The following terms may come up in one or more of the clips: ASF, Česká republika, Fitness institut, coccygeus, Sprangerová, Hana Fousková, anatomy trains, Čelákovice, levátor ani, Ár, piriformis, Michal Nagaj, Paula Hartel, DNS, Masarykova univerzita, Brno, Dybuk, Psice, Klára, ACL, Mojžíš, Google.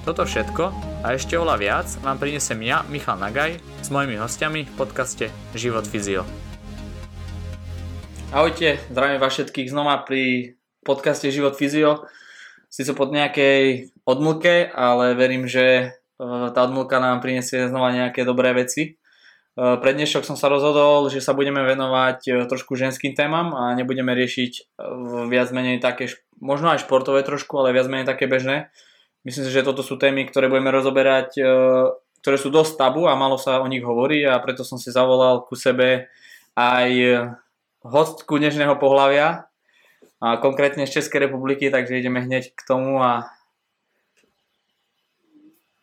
Toto všetko a ešte oveľa viac vám prinesem ja, Michal Nagaj, s mojimi hostiami v podcaste Život fyzio. Ahojte, zdravím vás všetkých znova pri podcaste Život fyzio. Sice pod nejakej odmlke, ale verím, že tá odmlka nám prinesie znova nejaké dobré veci. Pre dnešok som sa rozhodol, že sa budeme venovať trošku ženským témam a nebudeme riešiť viac menej také, možno aj športové trošku, ale viac menej také bežné. Myslím si, že toto sú témy, ktoré budeme rozoberať, ktoré sú dosť tabu a málo sa o nich hovorí, a preto som si zavolal ku sebe aj hostku dnešného pohlavia, a konkrétne z Českej republiky, takže ideme hneď k tomu. A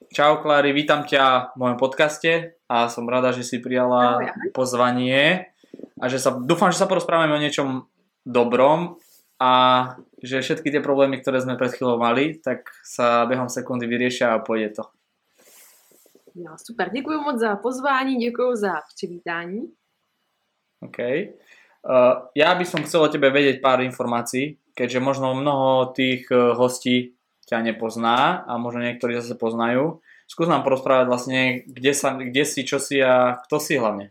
čau Klári, vítam ťa v mojom podcaste a som rada, že si prijala pozvanie a že sa, dúfam, že sa porozprávame o niečom dobrom a že všetky tie problémy, ktoré sme pred chvíľou mali, tak sa behom sekundy vyriešia a pôjde to. No, super, děkuji moc za pozvání, děkuji za přivítání. OK. Ja by som chcel o tebe vedieť pár informácií, keďže možno mnoho tých hostí ťa nepozná a možno niektorí zase poznajú. Skús nám porozprávať vlastne, kde si, čo si a kto si hlavne.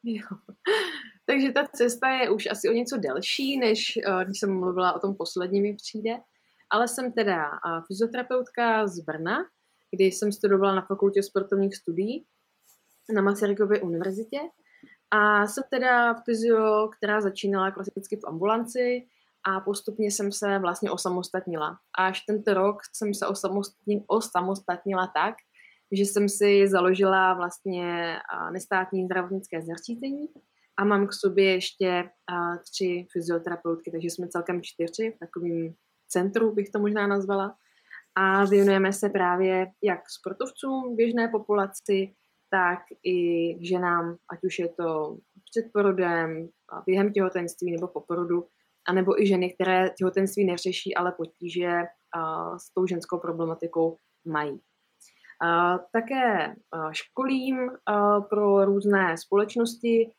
Jo. Takže ta cesta je už asi o něco delší, než když jsem mluvila o tom poslední mi přijde. Ale jsem teda fyzioterapeutka z Brna, kdy jsem studovala na fakultě sportovních studií na Masarykově univerzitě. A jsem teda fyzio, která začínala klasicky v ambulanci a postupně jsem se vlastně osamostatnila. A až tento rok jsem se osamostatnila tak, že jsem si založila vlastně nestátní zdravotnické zařízení. A mám k sobě ještě 3 fyzioterapeutky, takže jsme celkem 4 v takovém centru, bych to možná nazvala. A věnujeme se právě jak sportovcům, běžné populaci, tak i ženám, ať už je to před porodem, během těhotenství nebo po porodu, anebo i ženy, které těhotenství neřeší, ale potíže s tou ženskou problematikou mají. Také školím pro různé společnosti,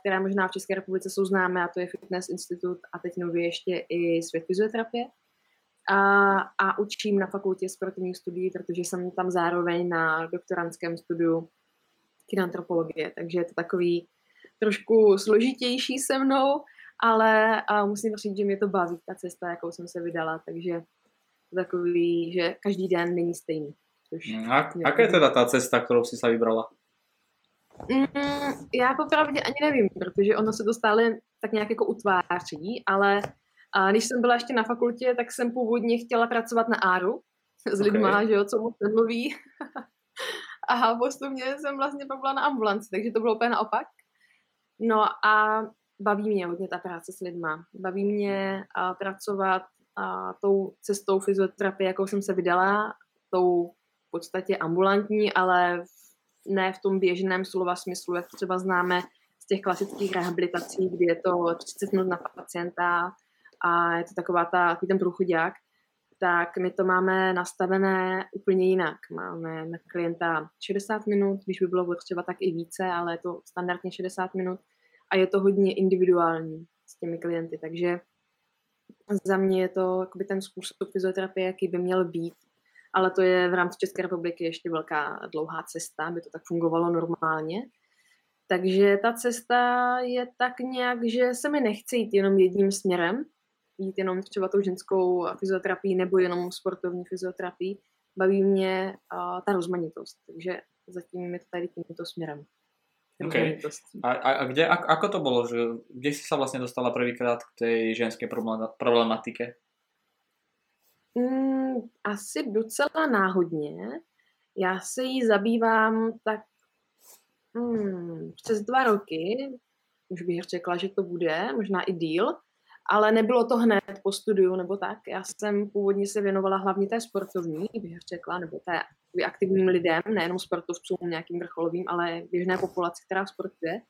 které možná v České republice jsou známé, a to je Fitness institut a teď nově ještě i Svět fyzioterapie. A učím na fakultě sportovních studií, protože jsem tam zároveň na doktorandském studiu kinantropologie, takže je to takový trošku složitější se mnou, ale musím říct, že mě to baví, ta cesta, jakou jsem se vydala, takže takový, že každý den není stejný. Aká je teda tá cesta, ktorou si sa vybrala? Já popravdě ani nevím, protože ono se to stále tak nějak jako utváří, ale když jsem byla ještě na fakultě, tak jsem původně chtěla pracovat na Áru s lidma, že jo, co moc nemluví. A postupně jsem vlastně byla na ambulanci, takže to bylo úplně naopak. No a baví mě hodně ta práce s lidma. Baví mě pracovat tou cestou fyzioterapie, jakou jsem se vydala, tou v podstatě ambulantní, ale ne v tom běžném slova smyslu, jak třeba známe z těch klasických rehabilitací, kdy je to 30 minut na pacienta a je to takový ten průchodák, tak my to máme nastavené úplně jinak. Máme na klienta 60 minut, když by bylo potřeba, tak i více, ale je to standardně 60 minut a je to hodně individuální s těmi klienty, takže za mě je to jakoby ten způsob fyzioterapie, jaký by měl být. Ale to je v rámci České republiky ještě velká dlouhá cesta, aby to tak fungovalo normálně. Takže ta cesta je tak nějak, že se mi nechce jít jenom jedním směrem, jít jenom třeba tou ženskou fyzioterapii nebo jenom sportovní fyzioterapii. Baví mě ta rozmanitost, takže zatím je to tady tímto směrem. Okay. A kde, ako to bylo? Že, kde jsi se vlastně dostala prvýkrát k té ženské problematike? Asi docela náhodně. Já se jí zabývám tak přes 2 roky, už bych řekla, že to bude, možná i díl. ale nebylo to hned po studiu nebo tak. Já jsem původně se věnovala hlavně té sportovní, bych řekla, nebo té aktivním lidem, nejenom sportovcům nějakým vrcholovým, ale běžné populaci, která sportuje.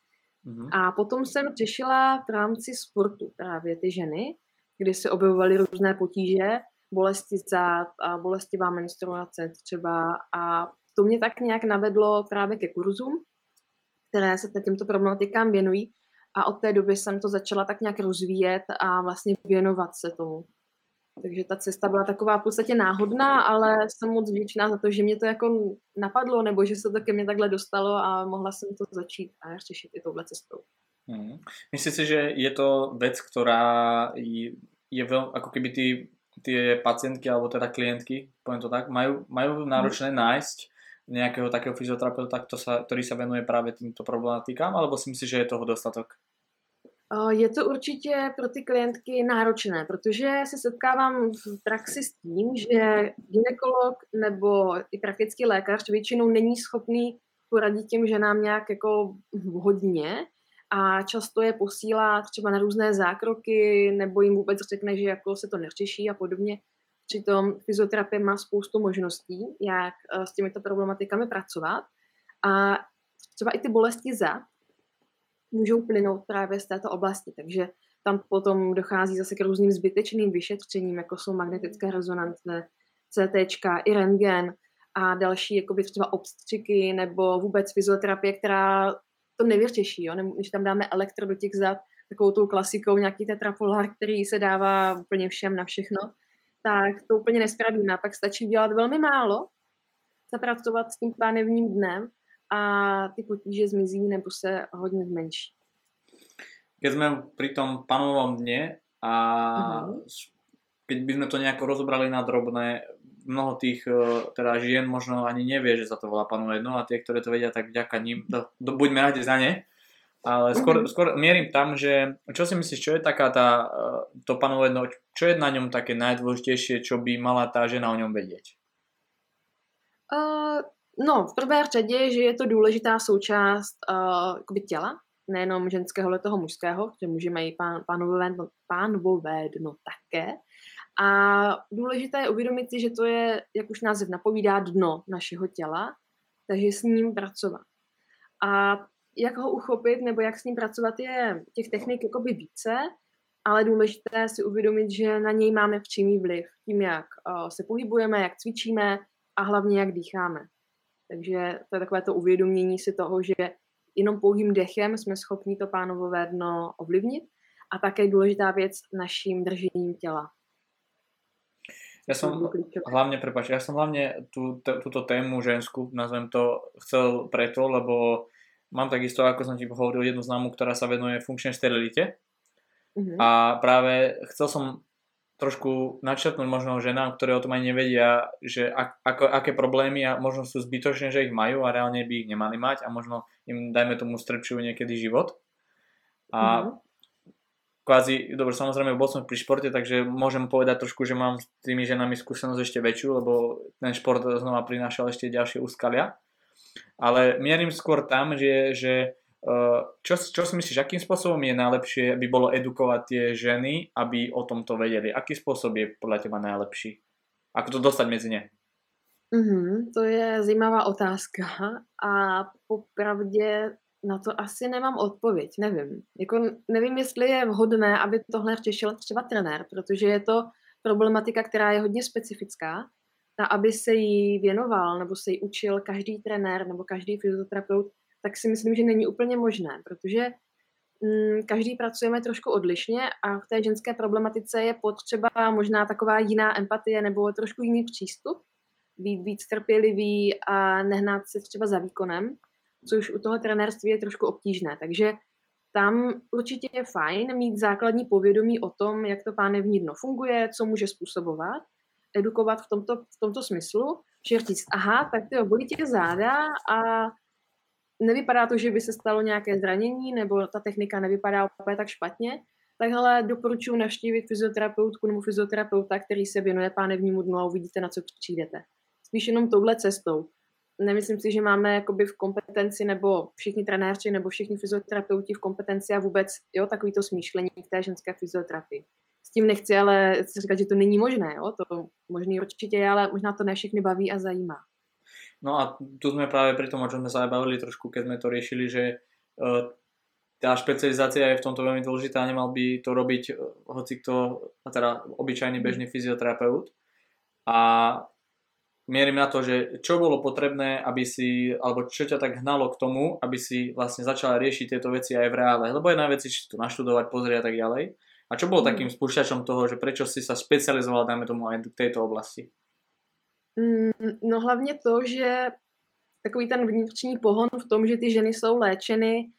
Mm-hmm. A potom jsem řešila v rámci sportu právě ty ženy, kdy se objevovaly různé potíže, bolesti zad, a bolestivá menstruace třeba. A to mě tak nějak navedlo právě ke kurzům, které se těmto problematikám věnují. A od té doby jsem to začala tak nějak rozvíjet a vlastně věnovat se tomu. Takže ta cesta byla taková v podstatě náhodná, ale jsem moc vděčná za to, že mě to jako napadlo, nebo že se to ke mně takhle dostalo a mohla jsem to začít a řešit i touhle cestou. Hmm. Myslím si, že je to vec, ktorá je veľmi, ako keby tie pacientky, alebo teda klientky, poviem to tak, majú náročné nájsť nejakého takého fyzioterapeuta, ktorý sa venuje práve týmto problematikám, alebo si myslíš, že je toho dostatok? Je to určitě pro ty klientky náročné, protože se setkávám v praxi s tím, že gynekolog nebo i praktický lékař většinou není schopný poradit těm ženám nějak jako hodně a často je posílá třeba na různé zákroky nebo jim vůbec řekne, že jako se to neřeší a podobně. Přitom fyzioterapie má spoustu možností, jak s těmito problematikami pracovat a třeba i ty bolesti zad můžou plynout právě z této oblasti, takže tam potom dochází zase k různým zbytečným vyšetřením, jako jsou magnetické rezonance, CTčka, i rentgen a další jakoby třeba obstřiky nebo vůbec fyzioterapie, která to nevyřeší, jo? Nebo když tam dáme elektro do těch zad, takovou tou klasikou, nějaký tetrapolár, který se dává úplně všem na všechno, tak to úplně nespraví. Naopak stačí dělat velmi málo, zapracovat s tím pánevním dnem a ty potíže zmizí nebo se hodně zmenší. Keď sme pri tom pánovom dne a keď by sme to nejako rozobrali na drobné, mnoho tých teda žien možno ani nevie, že sa to volá pánové dno a tie, ktoré to vedia, tak vďaka ním, buďme rádi za ne. Ale skôr mierim tam, že čo si myslíš, čo je taká to pánové dno, čo je na ňom také najdôležitejšie, čo by mala tá žena o ňom vedieť? No, v prvé řadě, že je to důležitá součást těla, nejenom ženského, ale toho mužského, protože muži mají pánové dno také. A důležité je uvědomit si, že to je, jak už název napovídá, dno našeho těla, takže s ním pracovat. A jak ho uchopit, nebo jak s ním pracovat, je těch technik jakoby více, ale důležité je si uvědomit, že na něj máme přímý vliv tím, jak se pohybujeme, jak cvičíme a hlavně jak dýcháme. Takže to je takové to uvědomění si toho, že jenom pouhým dechem jsme schopni to pánové dno ovlivnit a také důležitá věc naším držením těla. Ja som hlavne túto tému ženskú, nazvem to, chcel preto, lebo mám takisto, ako som ti hovoril, jednu známu, ktorá sa venuje funkčnej sterilite. Mm-hmm. A práve chcel som trošku načrtnúť možno ženám, ktoré o tom aj nevedia, že aké problémy a možno sú zbytočné, že ich majú a reálne by ich nemali mať a možno im, dajme tomu, strpčujú niekedy život. A kvázi, dobre, samozrejme bol som pri športe, takže môžem povedať trošku, že mám s tými ženami skúsenosť ešte väčšiu, lebo ten šport znova prinášal ešte ďalšie úskalia. Ale mierim skôr tam, že Čo si myslíš, akým spôsobom je najlepšie, aby bolo edukovať tie ženy, aby o tomto vedeli? Aký spôsob je podľa teba najlepší? Ako to dostať medzi ne? To je zajímavá otázka a popravde na to asi nemám odpověď, nevím. Nevím, jestli je vhodné, aby tohle řešil třeba trenér, protože je to problematika, která je hodně specifická a aby se jí věnoval nebo se jí učil každý trenér nebo každý fyzioterapeut, tak si myslím, že není úplně možné, protože každý pracujeme trošku odlišně a v té ženské problematice je potřeba možná taková jiná empatie nebo trošku jiný přístup, být víc trpělivý a nehnát se třeba za výkonem, což u toho trenérství je trošku obtížné. Takže tam určitě je fajn mít základní povědomí o tom, jak to pánevní dno funguje, co může způsobovat, edukovat v tomto smyslu, že říct, aha, tak tyjo, bolí tě záda a nevypadá to, že by se stalo nějaké zranění, nebo ta technika nevypadá úplně tak špatně, tak hele, doporučuji navštívit fyzioterapeutku nebo fyzioterapeuta, který se věnuje pánevnímu dnu a uvidíte, na co přijdete. Spíš jenom touhle cestou. nemyslím si, že máme jakoby v kompetenci, nebo všichni trenéři, nebo všichni fyzioterapeuti v kompetenci a vůbec jo, takovýto smýšlení v té ženské fyzioterapii. S tím nechci ale říkat, že to není možné, jo? To možný určitě je, ale možná to ne všechny baví a zajímá. No a tu sme práve pri tom, o čom sme sa aj bavili trošku, keď sme to riešili, že tá špecializácia je v tomto veľmi dôležitá a nemal by to robiť hocikto, teda obyčajný bežný fyzioterapeut. A mierim na to, že čo bolo potrebné, aby si, alebo čo ťa tak hnalo k tomu, aby si vlastne začala riešiť tieto veci aj v reále. Lebo jedna vec je to naštudovať, pozrieť a tak ďalej. A čo bolo takým spúšťačom toho, že prečo si sa špecializovala, dajme tomu, aj v tejto oblasti? No hlavně to, že takový ten vnitřní pohon v tom, že ty ženy jsou léčeny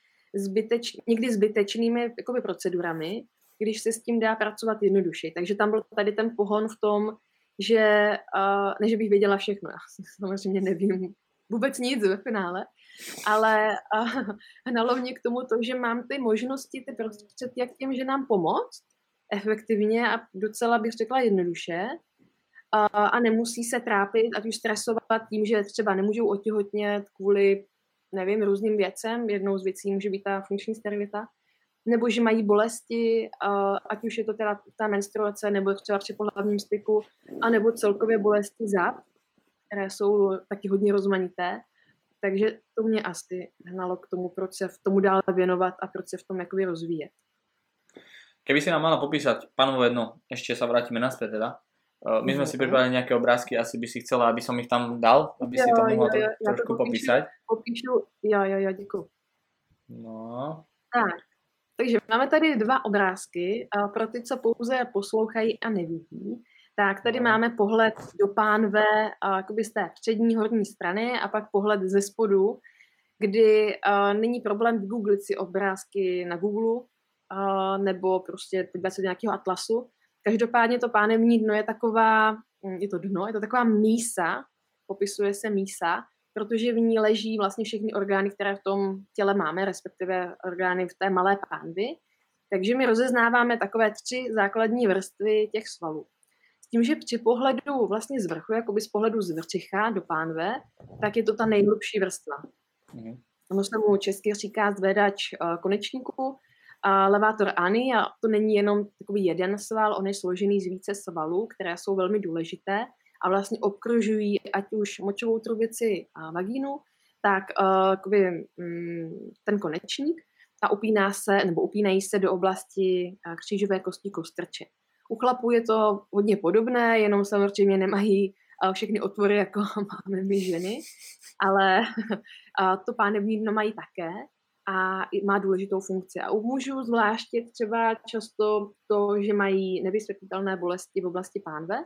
někdy zbytečnými jakoby procedurami, když se s tím dá pracovat jednodušeji. Takže tam byl tady ten pohon v tom, že ne, že bych věděla všechno, já samozřejmě nevím vůbec nic ve finále, ale hnalo mě k tomu to, že mám ty možnosti, ty prostředky, jak těm ženám pomoct efektivně a docela bych řekla jednoduše, a nemusí se trápit a už stresovat tím, že třeba nemůžou otěhotnět kvůli, nevím, různým věcem, jednou z věcí může být ta funkční sterilita, nebo že mají bolesti, ať už je to teda ta menstruace, nebo třeba při pohlavním styku, anebo celkově bolesti zad, které jsou taky hodně rozmanité. Takže to mě asi hnalo k tomu, proč se v tomu dále věnovat a proč se v tom jakoby rozvíjet. Keby si nám mala popísať, pánové, no, ešte sa vrátime naspäť teda, my sme si pripravili nejaké obrázky, asi by si chcela, aby som ich tam dal, aby si to mohla trošku popísať. Popíšu, děkuji. No. Tak, takže máme tady dva obrázky, pro ty, co pouze poslouchají a nevidí. Tak tady máme pohled do pánve jakoby z té přední horní strany a pak pohled ze spodu, kdy není problém vygooglit si obrázky na Google nebo prostě podívat se do nějakého atlasu. Každopádně to pánevní dno je to taková mísa, popisuje se mísa, protože v ní leží vlastně všechny orgány, které v tom těle máme, respektive orgány v té malé pánvi. Takže my rozeznáváme takové tři základní vrstvy těch svalů. S tím, že při pohledu vlastně z vrchu, jakoby z pohledu z vrčicha do pánve, tak je to ta nejhlubší vrstva. Ono se mu česky říká zvedač konečníku, levátor ani, a to není jenom takový jeden sval, on je složený z více svalů, které jsou velmi důležité a vlastně obkružují ať už močovou trubici a vagínu, tak ten konečník a upínají se do oblasti křížové kosti kostrče. U chlapů je to hodně podobné, jenom samozřejmě nemají všechny otvory, jako máme my ženy, ale to pánevní dno mají také a má důležitou funkci. A u mužů zvláště třeba často to, že mají nevysvětlitelné bolesti v oblasti pánve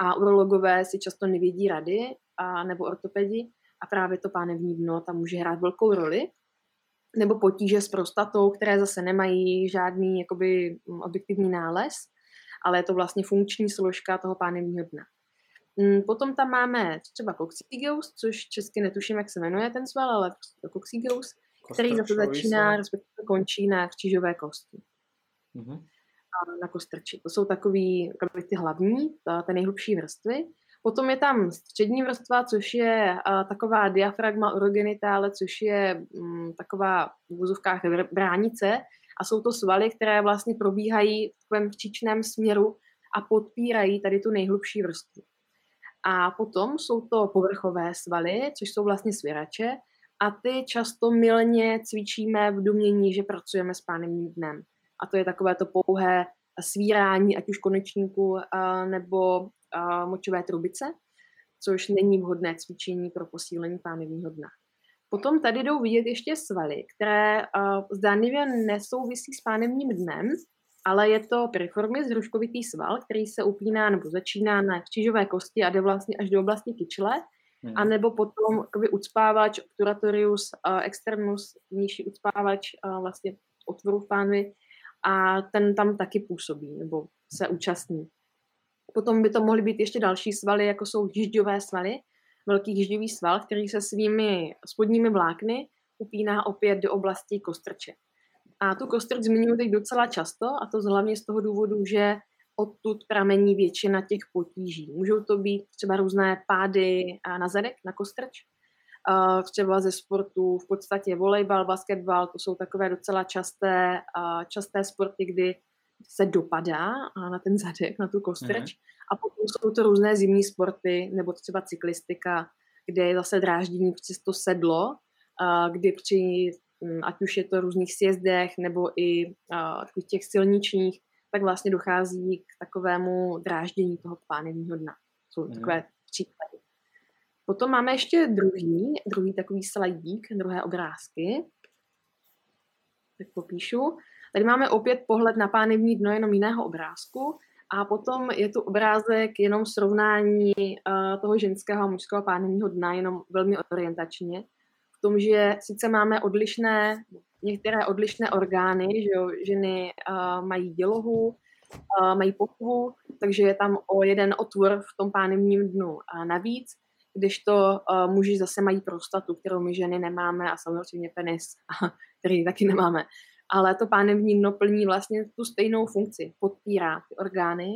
a urologové si často nevědí rady nebo ortopedi a právě to pánevní dno tam může hrát velkou roli. Nebo potíže s prostatou, které zase nemají žádný jakoby objektivní nález, ale je to vlastně funkční složka toho pánevního dna. Potom tam máme třeba coccygeus, což česky netuším, jak se jmenuje ten sval, ale coccygeus, který zase začíná, respektive končí na křížové kosti. Mm-hmm. Na kostrči. To jsou takové ty hlavní, ty nejhlubší vrstvy. Potom je tam střední vrstva, což je taková diafragma urogenitále, což je taková v vozovkách bránice. A jsou to svaly, které vlastně probíhají v takovém příčném směru a podpírají tady tu nejhlubší vrstvu. A potom jsou to povrchové svaly, což jsou vlastně svěrače, a ty často mylně cvičíme v domnění, že pracujeme s pánevním dnem. A to je takové to pouhé svírání, ať už konečníku nebo močové trubice, což není vhodné cvičení pro posílení pánevního dna. Potom tady jdou vidět ještě svaly, které zdánlivě nesouvisí s pánevním dnem, ale je to piriformis, hruškovitý sval, který se upíná nebo začíná na křížové kosti a jde vlastně až do oblasti kyčle, a nebo potom ucpávač, obturatorius externus, vnější ucpávač vlastně otvoru v pánvi a ten tam taky působí nebo se účastní. Potom by to mohly být ještě další svaly, jako jsou jižďové svaly, velký jižďový sval, který se svými spodními vlákny upíná opět do oblasti kostrče. A tu kostrč zmiňuji teď docela často a to hlavně z toho důvodu, že odtud pramení většina těch potíží. Můžou to být třeba různé pády na zadek, na kostrč, třeba ze sportů, v podstatě volejbal, basketbal, to jsou takové docela časté sporty, kdy se dopadá na ten zadek, na tu kostrč. A potom jsou to různé zimní sporty, nebo třeba cyklistika, kde je zase dráždění přes to sedlo, kdy při, ať už je to různých sjezdech, nebo i těch silničních, tak vlastně dochází k takovému dráždění toho pánevního dna. Jsou takové příklady. Potom máme ještě druhý takový slajdík, druhé obrázky. Tak popíšu. Tady máme opět pohled na pánevní dno jenom jiného obrázku a potom je tu obrázek jenom srovnání toho ženského a mužského pánevního dna, jenom velmi orientačně. V tom, že sice máme některé odlišné orgány, že jo, ženy mají dělohu, mají pochvu, takže je tam o jeden otvor v tom pánevním dnu a navíc, kdežto muži zase mají prostatu, kterou my ženy nemáme a samozřejmě penis, který taky nemáme. Ale to pánevní dno plní vlastně tu stejnou funkci, podpírá ty orgány,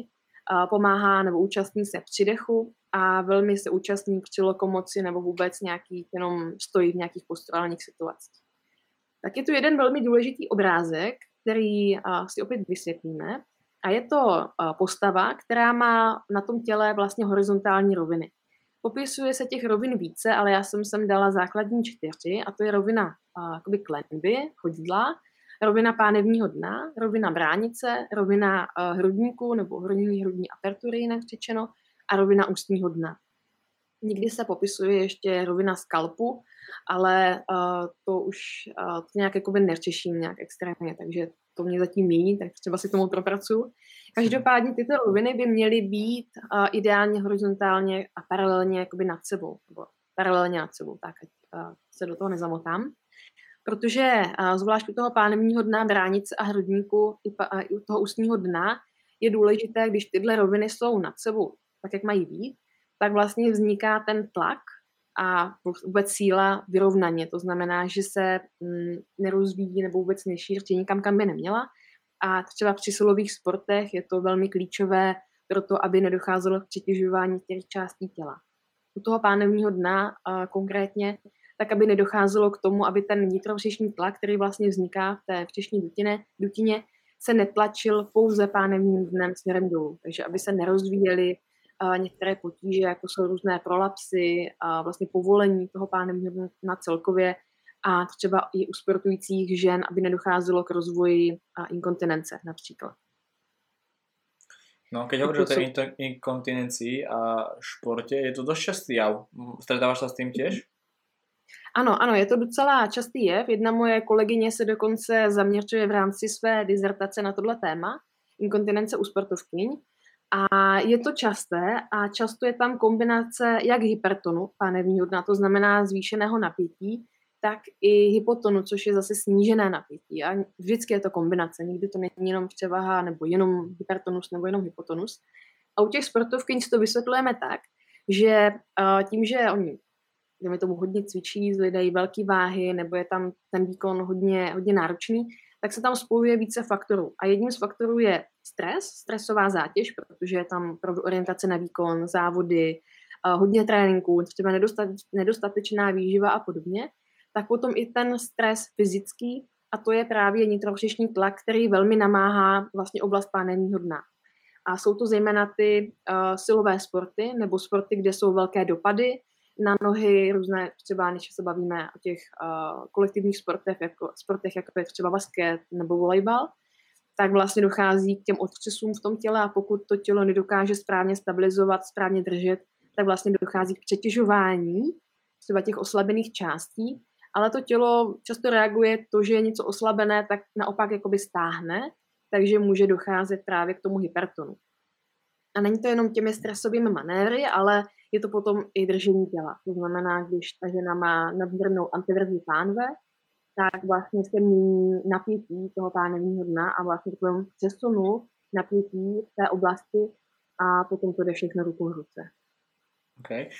pomáhá nebo účastní se při dechu a velmi se účastní při lokomoci nebo vůbec nějaký, jenom stojí v nějakých posturálních situacích. Tak je tu jeden velmi důležitý obrázek, který si opět vysvětlíme a je to postava, která má na tom těle vlastně horizontální roviny. Popisuje se těch rovin více, ale já jsem sem dala základní 4 a to je rovina jakoby klenby, chodidla, rovina pánevního dna, rovina bránice, rovina hrudníku nebo hrudní apertury, jinak řečeno, a rovina ústního dna. Nikdy se popisuje ještě rovina skalpu, ale to už to nějak jakoby neřeším nějak extrémně, takže to mě zatím míní, tak třeba si tomu propracuju. Každopádně tyto roviny by měly být ideálně horizontálně a paralelně jakoby nad sebou, nebo paralelně nad sebou, tak se do toho nezamotám. Protože zvlášť u toho pánevního dna, bránice a hrudníku i u toho ústního dna je důležité, když tyhle roviny jsou nad sebou, tak jak mají být, tak vlastně vzniká ten tlak a vůbec síla vyrovnaně. To znamená, že se nerozvíjí nebo vůbec nešíří nikam, kam by neměla. A třeba při silových sportech je to velmi klíčové pro to, aby nedocházelo k přetěžování těch částí těla. U toho pánevního dna konkrétně tak aby nedocházelo k tomu, aby ten vnitropřešní tlak, který vlastně vzniká v té přešní dutině, se netlačil pouze pánevním dnem směrem dolů. Takže aby se nerozvíjely některé potíže, jako jsou různé prolapsy, vlastně povolení toho pánevního dna na celkově a třeba i u sportujících žen, aby nedocházelo k rozvoji inkontinence například. No, keď hovoríš o tej inkontinencii a športe, je to dosť častý jav. Stretávaš sa s tým tiež? Ano, je to docela častý jev. Jedna moje kolegyně se dokonce zaměřuje v rámci své dizertace na tohle téma, inkontinence u sportovkyň. A je to časté a často je tam kombinace jak hypertonu, pánevního dna, to znamená zvýšeného napětí, tak i hypotonu, což je zase snížené napětí. A vždycky je to kombinace, nikdy to není jenom převaha nebo jenom hypertonus nebo jenom hypotonus. A u těch sportovkyň to vysvětlujeme tak, že tím, že oni kde tomu hodně cvičí, zlidají velký váhy, nebo je tam ten výkon hodně náročný, tak se tam spojuje více faktorů. A jedním z faktorů je stresová zátěž, protože je tam orientace na výkon, závody, hodně tréninků, třeba nedostatečná výživa a podobně. Tak potom i ten stres fyzický, a to je právě vnitropřešní tlak, který velmi namáhá vlastně oblast pánevního dna. A jsou to zejména ty silové sporty, nebo sporty, kde jsou velké dopady, na nohy různé, třeba než se bavíme o těch kolektivních sportech, jako je třeba basket nebo volejbal, tak vlastně dochází k těm otřesům v tom těle a pokud to tělo nedokáže správně stabilizovat, správně držet, tak vlastně dochází k přetěžování třeba těch oslabených částí, ale to tělo často reaguje to, že je něco oslabené, tak naopak jakoby stáhne, takže může docházet právě k tomu hypertonu. A není to jenom těmi stresovými manévry, ale je to potom i držení těla. To znamená, když ta žena má nadměrnou antiverzní pánve, tak vlastně se mění napětí toho pánevního dna a vlastně potom přesunu napětí v té oblasti a potom to jde všechno ruku v ruce. Okay.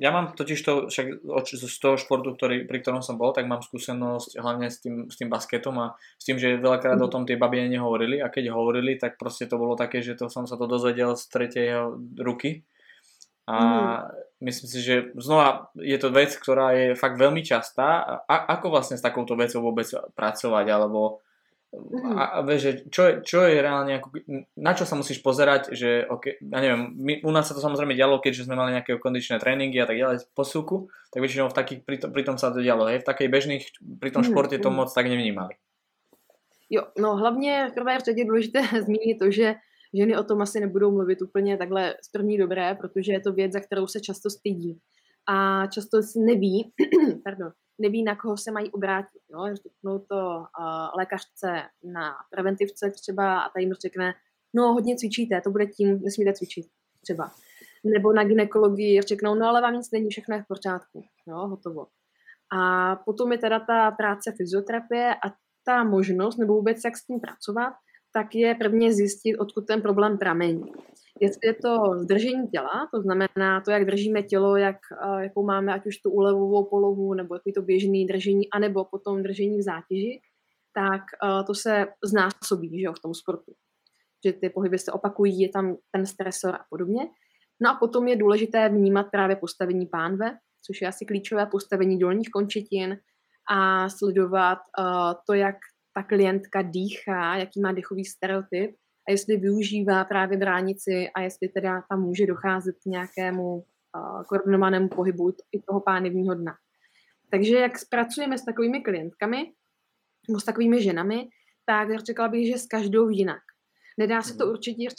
Ja mám totiž to, však z toho športu, pri ktorom som bol, tak mám skúsenosť hlavne s tým basketom a s tým, že veľakrát o tom tie babie nehovorili a keď hovorili, tak proste to bolo také, že to som sa to dozvedel z tretej ruky a myslím si, že znova je to vec, ktorá je fakt veľmi častá. Ako vlastne s takouto vecou vôbec pracovať, alebo čo je reálne, ako, na čo sa musíš pozerať, že okay, ja neviem, u nás sa to samozrejme dialo, keďže sme mali nejaké kondičné tréningy a tak ďalej posúku, tak väčšinou pri tom sa to dialo, hej, v takej bežných, pri tom športe to moc tak nevnímali. Jo, no hlavně v prvé řadě je důležité zmínit to, že ženy o tom asi nebudou mluvit úplně takhle z první dobré, protože je to věc, za kterou se často stydí. A často neví, neví, na koho se mají obrátit. No, řeknou to lékařce na preventivce třeba a ta jim řekne, no hodně cvičíte, to bude tím, nesmíte cvičit třeba. Nebo na gynekologii řeknou, no ale vám nic není, všechno je v pořádku. No, hotovo. A potom je teda ta práce fyzioterapie a ta možnost, nebo vůbec jak s tím pracovat, tak je prvně zjistit, odkud ten problém pramení. Jestli je to držení těla, to znamená to, jak držíme tělo, jakou máme ať už tu úlevovou polohu, nebo jaký to běžný držení, anebo potom držení v zátěži, tak to se znásobí, že jo, v tom sportu. Že ty pohyby se opakují, je tam ten stresor a podobně. No a potom je důležité vnímat právě postavení pánve, což je asi klíčové postavení dolních končetin, a sledovat to, jak ta klientka dýchá, jaký má dechový stereotyp a jestli využívá právě bránici a jestli teda tam může docházet k nějakému koordinovanému pohybu i toho pánevního dna. Takže jak pracujeme s takovými klientkami, nebo s takovými ženami, tak řekla bych, že s každou jinak. Nedá se to určitě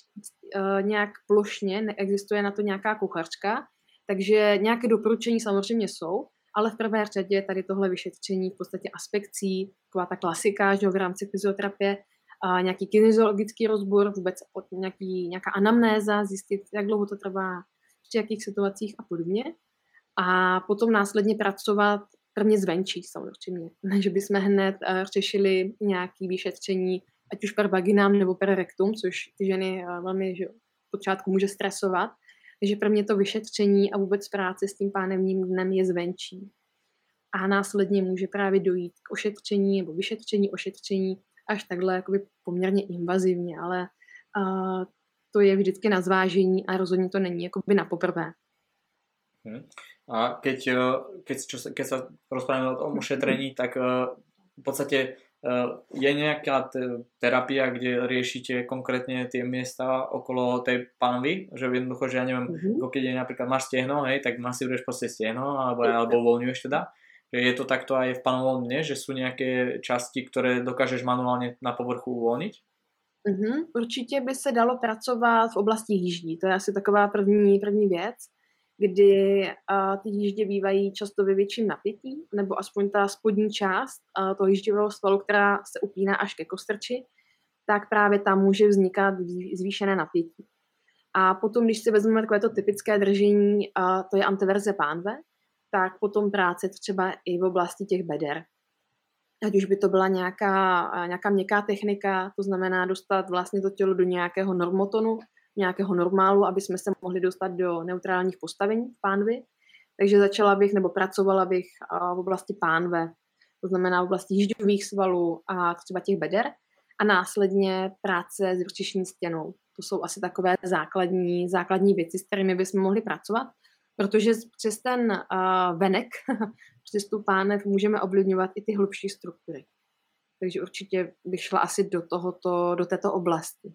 nějak plošně, neexistuje na to nějaká kuchařka, takže nějaké doporučení samozřejmě jsou, ale v prvé řadě je tady tohle vyšetření v podstatě aspekcí, taková ta klasika, že v rámci fyzioterapie, a nějaký kinesiologický rozbor, vůbec nějaká anamnéza, zjistit, jak dlouho to trvá, při jakých situacích a podobně. A potom následně pracovat prvně zvenčí samozřejmě, že bychom hned řešili nějaké vyšetření, ať už per vaginám nebo per rektum, což ty ženy velmi v počátku může stresovat. Takže pro mě to vyšetření a vůbec práce s tím pánevním dnem je zvenčí. A následně může právě dojít k ošetření nebo vyšetření, až takhle jakoby poměrně invazivně, ale to je vždycky na zvážení a rozhodně to není jakoby na poprvé. A keď sa rozprávame o ošetrení, tak v podstate je nejaká terapia, kde riešite konkrétne tie miesta okolo tej panvy, že jednoducho, že ja neviem, keď je napríklad máš stehno, hej, tak masíruješ proste stehno alebo uvoľňuješ teda. Je to takto aj v panovom dne, že sú nejaké časti, ktoré dokážeš manuálne na povrchu uvoľniť? Určitě by se dalo pracovat v oblasti jíždí, to je asi taková první věc, kdy ty jíždě bývají často ve větším napětí, nebo aspoň ta spodní část toho jížděvého svalu, která se upíná až ke kostrči, tak právě tam může vznikat zvýšené napětí. A potom, když si vezmeme takové to typické držení, to je anteverze pánve, tak potom práce třeba i v oblasti těch beder. Ať už by to byla nějaká měkká technika, to znamená dostat vlastně to tělo do nějakého normotonu, nějakého normálu, aby jsme se mohli dostat do neutrálních postavení v pánvi. Takže pracovala bych v oblasti pánve, to znamená v oblasti jížďových svalů a třeba těch beder a následně práce s vrčišní stěnou. To jsou asi takové základní věci, s kterými bychom mohli pracovat, protože přes ten venek, přes tu pánev můžeme ovlivňovat i ty hlubší struktury. Takže určitě bych šla asi do této oblasti.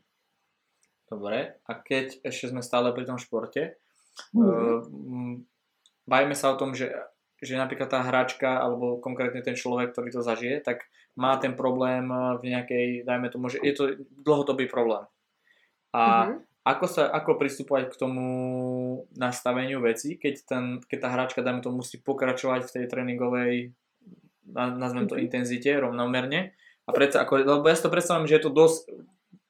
Dobre, a keď ešte sme stále pri tom športe, bavíme sa o tom, že napríklad tá hráčka alebo konkrétne ten človek, ktorý to zažije, tak má ten problém v nejakej, dajme tomu, že je to dlhodobý problém. A ako pristupovať k tomu nastaveniu vecí, keď tá hráčka, dajme tomu, musí pokračovať v tej tréningovej, nazvem to intenzite, rovnomerne. A lebo ja si to predstavím, že je to dosť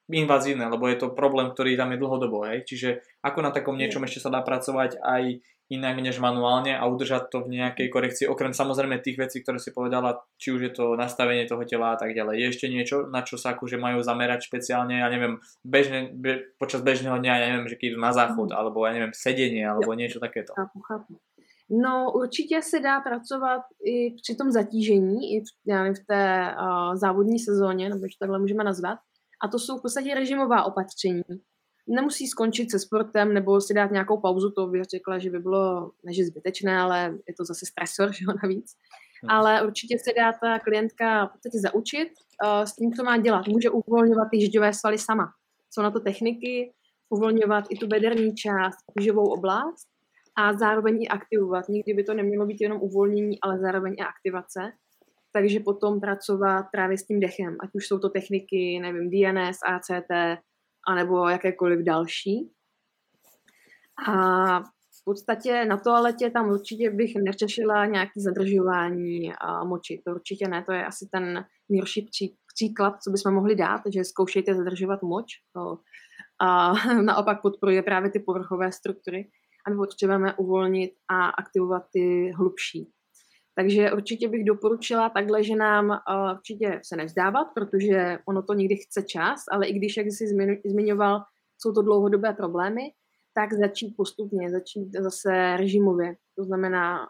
invazívne, lebo je to problém, ktorý tam je dlhodobo, hej? Čiže ako na takom niečom ešte sa dá pracovať aj inak než manuálne a udržať to v nejakej korekcii, okrem samozrejme tých vecí, ktoré si povedala, či už je to nastavenie toho tela a tak ďalej. Je ešte niečo, na čo sa akože majú zamerať špeciálne, ja neviem, počas bežného dňa, ja neviem, že keď na záchod, alebo ja neviem, sedenie, alebo niečo takéto. No určitě se dá pracovat i při tom zatížení, i v té závodní sezóně, nebo čo takhle můžeme nazvat. A to jsou v podstatě režimová opatření. nemusí skončit se sportem nebo si dát nějakou pauzu, to bych řekla, že by bylo než zbytečné, ale je to zase stresor, že jo, navíc. Ale určitě se dá ta klientka v podstatě zaučit s tím, co má dělat. Může uvolňovat ty žďové svaly sama. Jsou na to techniky, uvolňovat i tu bederní část, kůžovou oblast a zároveň i aktivovat. Nikdy by to nemělo být jenom uvolnění, ale zároveň i aktivace. Takže potom pracovat právě s tím dechem, ať už jsou to techniky, nevím, DNS, ACT, anebo jakékoliv další. A v podstatě na toaletě tam určitě bych neřešila nějaké zadržování moči. To určitě ne, to je asi ten nejhorší příklad, co bychom mohli dát, že zkoušejte zadržovat moč. A naopak podporuje právě ty povrchové struktury a my potřebujeme uvolnit a aktivovat ty hlubší. Takže určitě bych doporučila takhle, že nám určitě se nevzdávat, protože ono to někdy chce čas, ale i když, jak jsi zmiňoval, jsou to dlouhodobé problémy, tak začít postupně, začít zase režimově. To znamená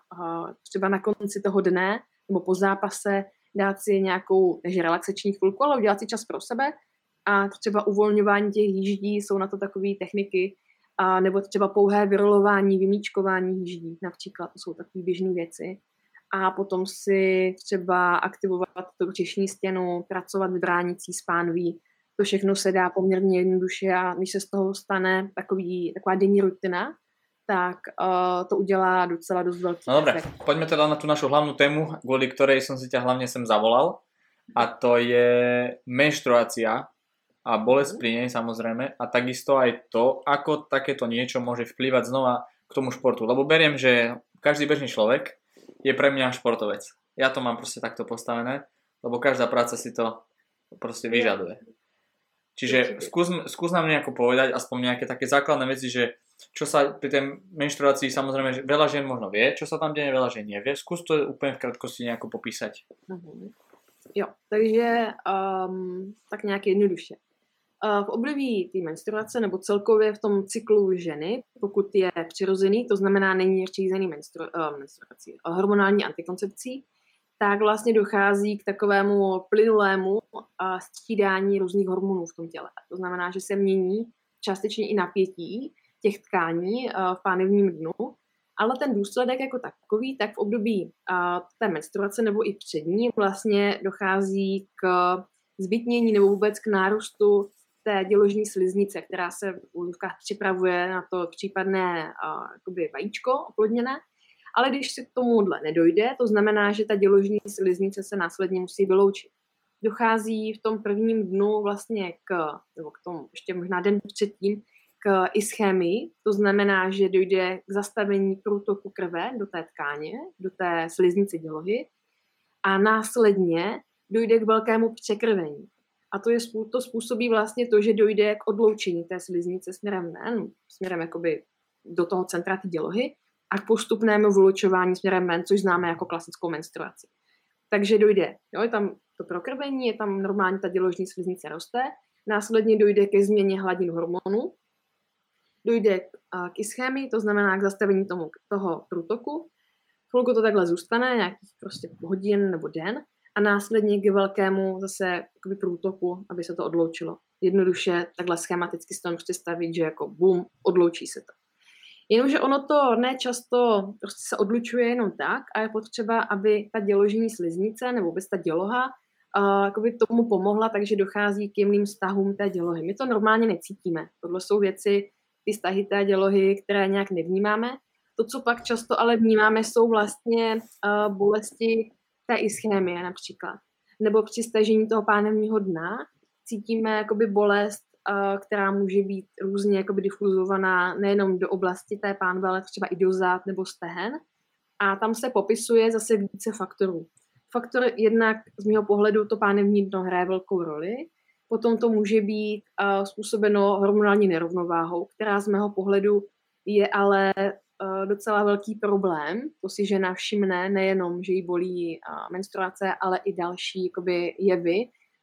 třeba na konci toho dne nebo po zápase dát si nějakou než relaxační chvilku, ale udělat si čas pro sebe a třeba uvolňování těch jíždí, jsou na to takové techniky, nebo třeba pouhé vyrolování, vymíčkování jíždí například, to jsou takové běžné věci. A potom si třeba aktivovat tu břišní stěnu, pracovat s bránicí spánví. To všechno se dá poměrně jednoduše a když se z toho stane taková denní rutina, tak to udělá docela dost velký efekt. No dobré, poďme teda na tú našu hlavnú tému, kvôli ktorej som si ťa hlavne sem zavolal. A to je menštruácia a bolesť pri nej samozrejme. A takisto aj to, ako takéto niečo môže vplývať znova k tomu športu. Lebo beriem, že každý bežný človek je pre mňa športovec. Ja to mám proste takto postavené, lebo každá práca si to proste vyžaduje. Čiže skús nám nejako povedať aspoň nejaké také základné veci, že čo sa pri tej menštruácii, samozrejme, že veľa žien možno vie, čo sa tam deje, veľa žien nevie. Skús to úplne v krátkosti nejako popísať. Jo, takže tak nějak jednoduše. V období té menstruace nebo celkově v tom cyklu ženy, pokud je přirozený, to znamená není řízený menstruací, hormonální antikoncepcí, tak vlastně dochází k takovému plynulému střídání různých hormonů v tom těle. To znamená, že se mění částečně i napětí těch tkání v pánevním dnu, ale ten důsledek jako takový, tak v období té menstruace nebo i před ní vlastně dochází k zbytnění nebo vůbec k nárůstu té děložní sliznice, která se v úzovkách připravuje na to případné vajíčko oplodněné. Ale když se k tomuhle nedojde, to znamená, že ta děložní sliznice se následně musí vyloučit. Dochází v tom prvním dnu vlastně k tomu ještě možná den předtím, k ischémii, to znamená, že dojde k zastavení průtoku krve do té tkáně, do té sliznice dělohy a následně dojde k velkému překrvení. A to způsobí vlastně to, že dojde k odloučení té sliznice směrem jakoby do toho centra té dělohy a k postupnému vylučování směrem ven, což známe jako klasickou menstruaci. Takže dojde, je tam to prokrvení, je tam normálně ta děložní sliznice roste, následně dojde ke změně hladin hormonů, dojde k ischémii, to znamená k zastavení toho průtoku, chvilku to takhle zůstane, nějakých prostě hodin nebo den, a následně k velkému zase průtoku, aby se to odloučilo. Jednoduše takhle schematicky se to představit, že jako bum, odloučí se to. Jenomže ono to nečasto prostě se odlučuje jenom tak a je potřeba, aby ta děložní sliznice nebo vůbec ta děloha tomu pomohla, takže dochází k jemným stahům té dělohy. My to normálně necítíme. Tohle jsou věci, ty stahy té dělohy, které nějak nevnímáme. To, co pak často ale vnímáme, jsou vlastně bolesti té ischémie například. Nebo při stažení toho pánevního dna cítíme jakoby bolest, která může být různě jakoby difuzovaná nejenom do oblasti té pánve, ale třeba i do zad nebo stehen. A tam se popisuje zase více faktorů. Faktor jednak z mého pohledu to pánevní dno hraje velkou roli. Potom to může být způsobeno hormonální nerovnováhou, která z mého pohledu je ale docela velký problém. To si žena všimne, nejenom, že jí bolí menstruace, ale i další jakoby jevy.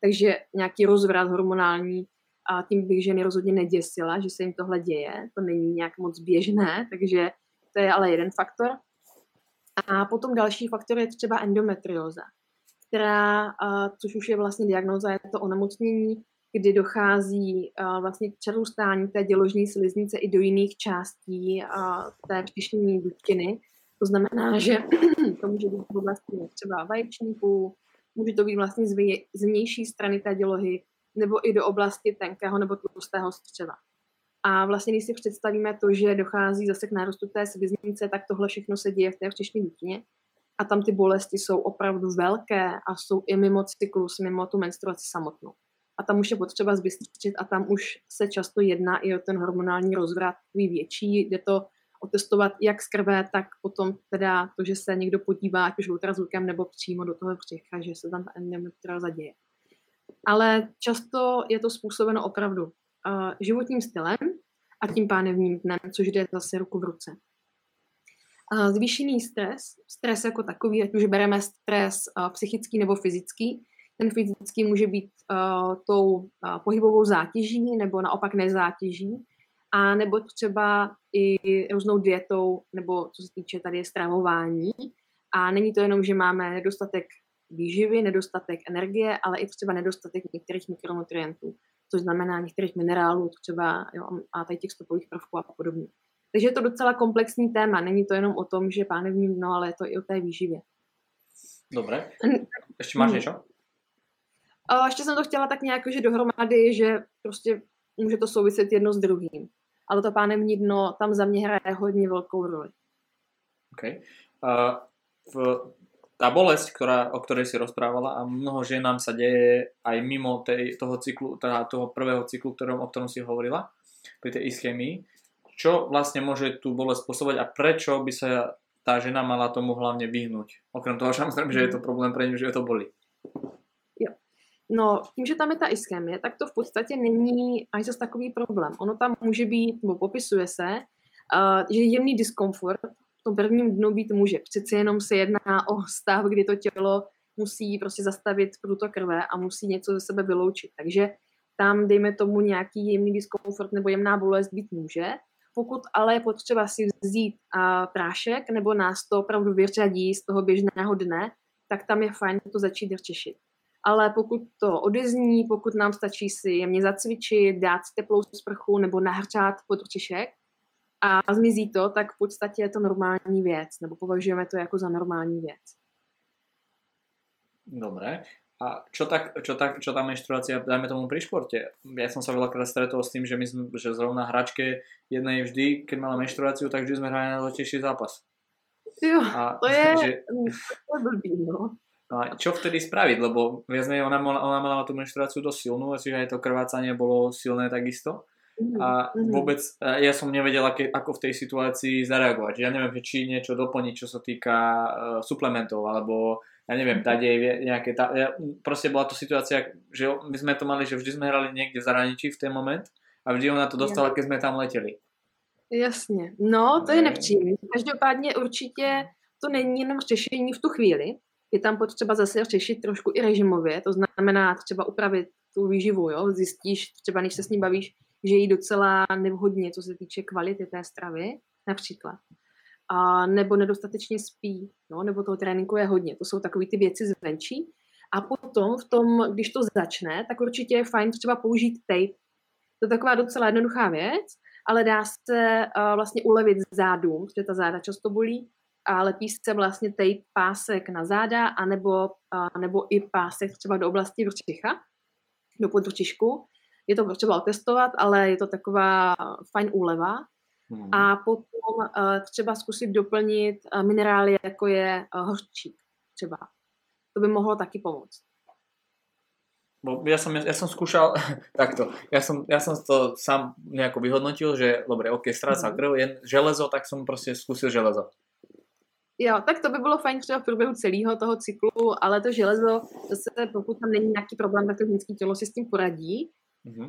Takže nějaký rozvrat hormonální, a tím bych ženy rozhodně neděsila, že se jim tohle děje. To není nějak moc běžné, takže to je ale jeden faktor. A potom další faktor je třeba endometrióza, která, což už je vlastně diagnóza, je to onemocnění, kdy dochází vlastně k přerůstání té děložní sliznice i do jiných částí té břišní duktiny. To znamená, že to může být vlastně třeba vaječníků, může to být vlastně z vnější strany té dělohy, nebo i do oblasti tenkého nebo tlustého střeva. A vlastně, když si představíme to, že dochází zase k nárostu té sliznice, tak tohle všechno se děje v té břišní dutině. A tam ty bolesti jsou opravdu velké a jsou i mimo cyklus, mimo tu menstruaci samotnou. A tam už je potřeba zbystřit a tam už se často jedná i o ten hormonální rozvrat větší. Jde to otestovat jak z krve, tak potom teda to, že se někdo podívá, ať už ultrazvukem nebo přímo do toho břicha, že se tam ta endometrióza děje. Ale často je to způsobeno opravdu životním stylem a tím pánevním dnem, což jde zase ruku v ruce. Zvýšený stres jako takový, ať už bereme stres psychický nebo fyzický. Ten fyzický může být tou pohybovou zátěží nebo naopak nezátěží, a nebo třeba i různou dietou, nebo co se týče tady stravování. A není to jenom, že máme nedostatek výživy, nedostatek energie, ale i třeba nedostatek některých mikronutrientů, což znamená některých minerálů, třeba jo, a tady těch stopových prvků a podobně. Takže je to docela komplexní téma. Není to jenom o tom, že pánevní dno, ale je to i o té výživě. Dobre. Ešte máš niečo? Ještě jsem to chtěla tak nějak, že dohromady, že prostě může to souviset jedno s druhým. Ale to pánevní dno tam za mě hraje hodně velkou roli. OK. Tá bolesť, o ktorej si rozprávala, a mnoho ženám sa deje aj mimo toho cyklu, teda toho prvého cyklu, o ktorom si hovorila, pri tej ischémii. Čo vlastne môže tú bolesť spôsobovať a prečo by sa tá žena mala tomu hlavne vyhnúť? Okrem toho, samozrejme, že je to problém pre ňu, že to bolí. Jo. No, tím, že tam je tá ischémie, tak to v podstatě není až zase takový problém. Ono tam může být, nebo popisuje se, že jemný diskomfort v tom prvním dnu být může. Přeci jenom se jedná o stav, kdy to tělo musí prostě zastavit průtok krve a musí něco ze sebe vyloučit. Takže tam, dejme tomu, nějaký jemný diskomfort nebo jemná bolest být může. Pokud ale je potřeba si vzít prášek nebo nás to opravdu vyřadí z toho běžného dne, tak tam je fajn to začít řešit. Ale pokud to odezní, pokud nám stačí si jemně zacvičit, dát teplou sprchu nebo nahřát područišek a zmizí to, tak v podstatě je to normální věc, nebo považujeme to jako za normální věc. Dobré. A čo tá menštruácia, dajme tomu pri športe? Ja som sa veľakrát stretol s tým, že že zrovna hračke jednej vždy, keď mala menštruáciu, tak vždy sme hrali najlepší zápas. Jo, to je blbý, no. A čo vtedy spraviť? Lebo viacnej ona mala tú menštruáciu dosť silnú, čiže aj to krvácanie bolo silné takisto. A vôbec ja som nevedela, ako v tej situácii zareagovať. Ja neviem, či niečo doplniť, čo sa týka suplementov, alebo ja neviem, proste bola to situácia, že my sme to mali, že vždy sme hrali niekde v zahraničí v ten moment a vždy ona to dostala, keď sme tam leteli. Jasne, no to je nepříjemné. Každopádně určitě to není jenom řešení v tu chvíli, je tam potřeba zase řešit trošku i režimově, to znamená třeba upravit tu výživu, jo? Zjistíš třeba, než se s ní bavíš, že je docela nevhodně, co se týče kvality té stravy, například. A nebo nedostatečně spí, no, nebo toho tréninku je hodně. To jsou takové ty věci zvenčí. A potom, když to začne, tak určitě je fajn třeba použít tape. To je taková docela jednoduchá věc, ale dá se vlastně ulevit zádům, protože ta záda často bolí, a lepí se vlastně tape pásek na záda, anebo i pásek třeba do oblasti vrčicha, do podvrčišku. Je to třeba otestovat, ale je to taková fajn úleva. A potom třeba zkusit doplnit minerály, jako je hořčík třeba. To by mohlo taky pomoct. Ja som skúšal takto. Ja som to sám nejako vyhodnotil, že dobre, ok, stráca krv, je železo, tak som proste skúsil železo. Jo, tak to by bylo fajn třeba v průběhu celého toho cyklu, ale to železo, zase pokud tam není nějaký problém, tak to ženské tělo si s tím poradí.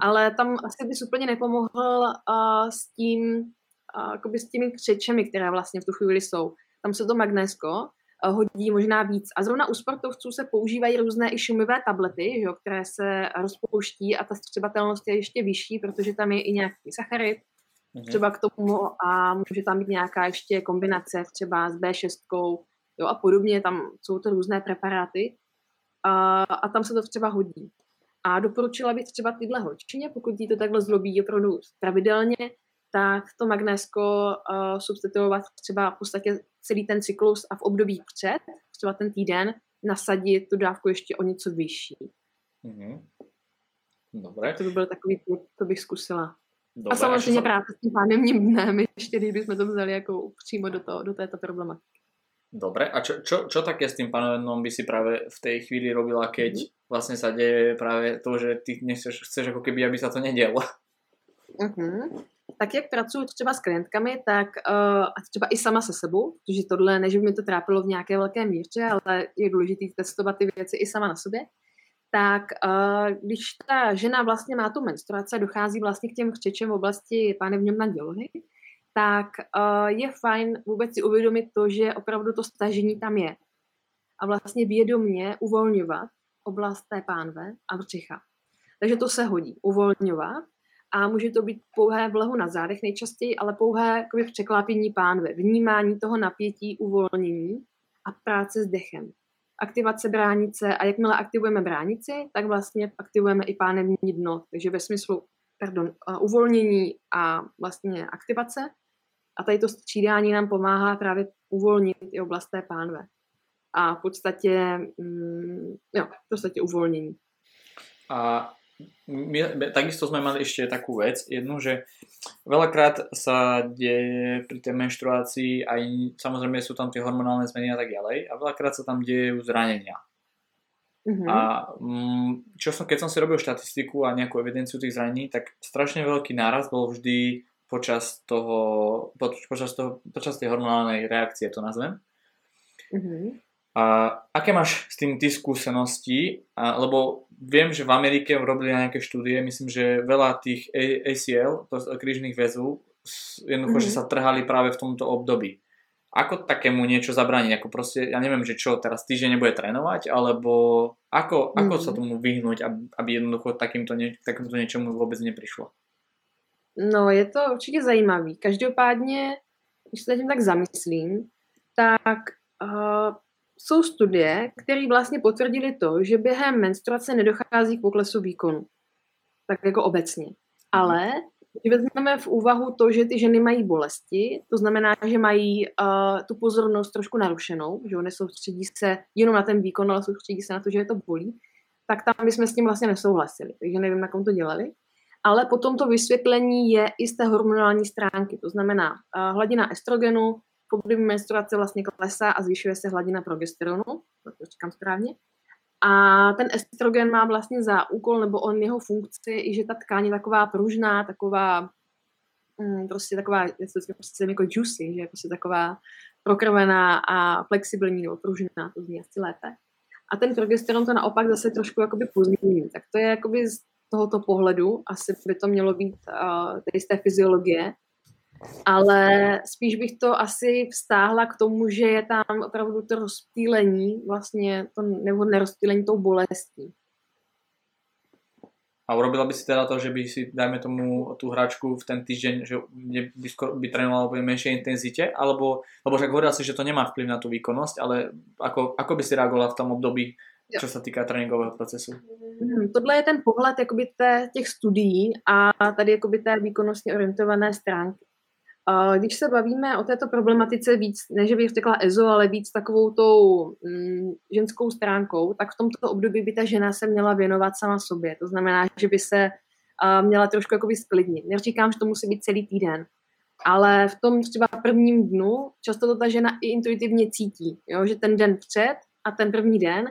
Ale tam asi bys úplně nepomohl s tím s těmi křečemi, které vlastně v tu chvíli jsou. Tam se to magnésko hodí možná víc. A zrovna u sportovců se používají různé i šumivé tablety, že jo, které se rozpouští a ta střebatelnost je ještě vyšší, protože tam je i nějaký sacharid třeba k tomu a může tam být nějaká ještě kombinace třeba s B6 jo, a podobně. Tam jsou to různé preparáty a tam se to třeba hodí. A doporučila bych třeba tyhle holčině, pokud jí to takhle zlobí opravdu pravidelně, tak to magnésko substituovat třeba v podstatě celý ten cyklus a v období před, třeba ten týden, nasadit tu dávku ještě o něco vyšší. Mm-hmm. Dobré. To by byl takový typ, to bych zkusila. Dobré, a samozřejmě práce s tím pánevním dnem, ještě když bychom to vzali jako přímo do této problematiky. Dobre, a čo také s tým pánom by si práve v tej chvíli robila, keď vlastne sa deje práve to, že ty chceš ako keby, aby sa to nedialo? Uh-huh. Tak jak pracuji třeba s klientkami, tak a třeba i sama se sebou, protože tohle, než by mi to trápilo v nějaké velké míře, ale je důležité testovat ty věci i sama na sobě, tak když ta žena vlastně má tu menstruaci, dochází vlastně k těm křečem v oblasti pánevňomna dělohy, tak je fajn vůbec si uvědomit to, že opravdu to stažení tam je. A vlastně vědomě uvolňovat oblast té pánve a břicha. Takže to se hodí. Uvolňovat a může to být pouhé vlehu na zádech nejčastěji, ale pouhé překlápění pánve. Vnímání toho napětí, uvolnění a práce s dechem. Aktivace bránice a jakmile aktivujeme bránici, tak vlastně aktivujeme i pánevní dno. Takže ve smyslu uvolnění a vlastně aktivace. A tady to střídání nám pomáhá právě uvolnit i oblast té pánve. A v podstatě, uvolnění. A my takisto sme mali ešte takú vec, jednu, že veľakrát sa deje pri tej menštruácii, aj samozrejme sú tam tie hormonálne zmeny a tak ďalej, a veľakrát sa tam dejú zranenia. Uh-huh. A keď som si robil štatistiku a nejakú evidenciu tých zranení, tak strašne veľký náraz bol vždy počas tej hormonálnej reakcie, to nazvem. Uh-huh. A aké máš s tým ty skúsenosti? Lebo viem, že v Amerike robili nejaké štúdie, myslím, že veľa tých ACL, krížnych väzov, jednoducho, že sa trhali práve v tomto období. Ako takému niečo zabrániť? Ako proste, ja neviem, že čo, teraz týždeň nebude trénovať, alebo ako sa tomu vyhnúť, aby jednoducho takýmto niečomu vôbec neprišlo? No, je to určitě zajímavý. Každopádně, když se tím tak zamyslím, tak jsou studie, které vlastně potvrdily to, že během menstruace nedochází k poklesu výkonu. Tak jako obecně. Ale když vezmeme v úvahu to, že ty ženy mají bolesti, to znamená, že mají tu pozornost trošku narušenou, že oni soustředí se jenom na ten výkon, ale soustředí se na to, že je to bolí, tak tam bychom s tím vlastně nesouhlasili. Takže nevím, na kom to dělali. Ale potom to vysvětlení je i z té hormonální stránky. To znamená, hladina estrogenu, v období menstruace vlastně klesá a zvyšuje se hladina progesteronu, to říkám správně. A ten estrogen má vlastně za úkol, nebo on jeho funkci, i že ta tkáň je taková pružná, taková, prostě taková, jako juicy, že prostě taková prokrvená a flexibilní, nebo pružná, to zní asi lépe. A ten progesteron to naopak zase trošku jakoby pozmění. Tak to je jakoby z tohoto pohledu, asi by to mělo být tedy z té fyziologie, ale spíš bych to asi vztáhla k tomu, že je tam opravdu to rozptýlení, vlastně to nevhodné rozptýlení tou bolestí. A urobila by si teda to, že by si, dajme tomu, tú hračku v ten týždeň, že by trénovala v menšej intenzite, alebo, lebo však hovorila si, že to nemá vplyv na tú výkonnosť, ale ako by si reagovala v tom období, čo sa týká tréningového procesu? Tohle je ten pohled jakoby těch studií a tady jakoby té výkonnostně orientované stránky. Když se bavíme o této problematice víc, ne že bych řekla EZO, ale víc takovou tou ženskou stránkou, tak v tomto období by ta žena se měla věnovat sama sobě. To znamená, že by se měla trošku jakoby sklidnit. Neříkám, že to musí být celý týden, ale v tom třeba prvním dnu často to ta žena i intuitivně cítí, jo? Že ten den před a ten první den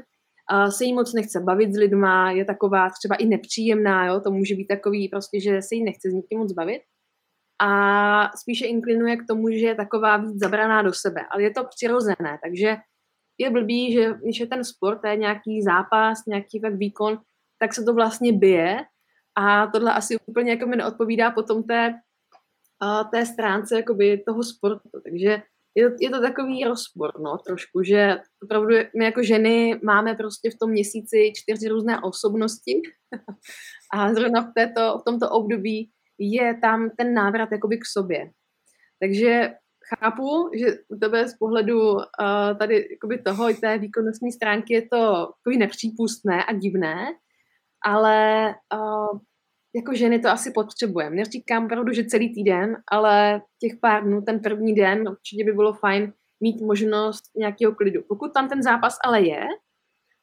se jí moc nechce bavit s lidma, je taková třeba i nepříjemná, jo? To může být takový prostě, že se jí nechce s nikým moc bavit. A spíše inklinuje k tomu, že je taková víc zabraná do sebe. Ale je to přirozené, takže je blbý, že když je ten sport, je nějaký zápas, nějaký výkon, tak se to vlastně bije a tohle asi úplně jako mi neodpovídá potom té stránce jakoby toho sportu. Takže je to takový rozpor, no, trošku, že opravdu my jako ženy máme prostě v tom měsíci 4 různé osobnosti a zrovna v tomto období je tam ten návrat jakoby k sobě. Takže chápu, že u tebe z pohledu tady jakoby toho i té výkonnostní stránky je to takový nepřípustné a divné, ale jako ženy to asi potřebujeme. Neříkám pravdu, že celý týden, ale těch pár dnů, ten první den, určitě by bylo fajn mít možnost nějakého klidu. Pokud tam ten zápas ale je,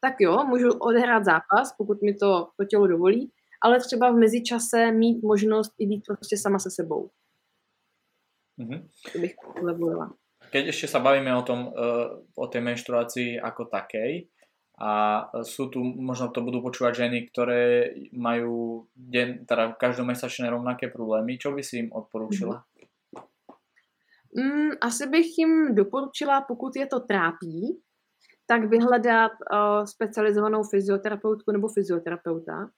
tak jo, můžu odehrát zápas, pokud mi to tělo dovolí, ale třeba v mezičase mít možnost i být prostě sama se sebou. Mm-hmm. To bych levolila. Keď ešte sa bavíme o tom, o tej menštruácii ako takej, a sú tu, možno to budú počúvať ženy, ktoré majú teda každomesačné rovnaké problémy, čo by si im odporúčila? Asi bych jim doporučila, pokud je to trápí, tak vyhledat specializovanou fyzioterapeutku nebo fyzioterapeuta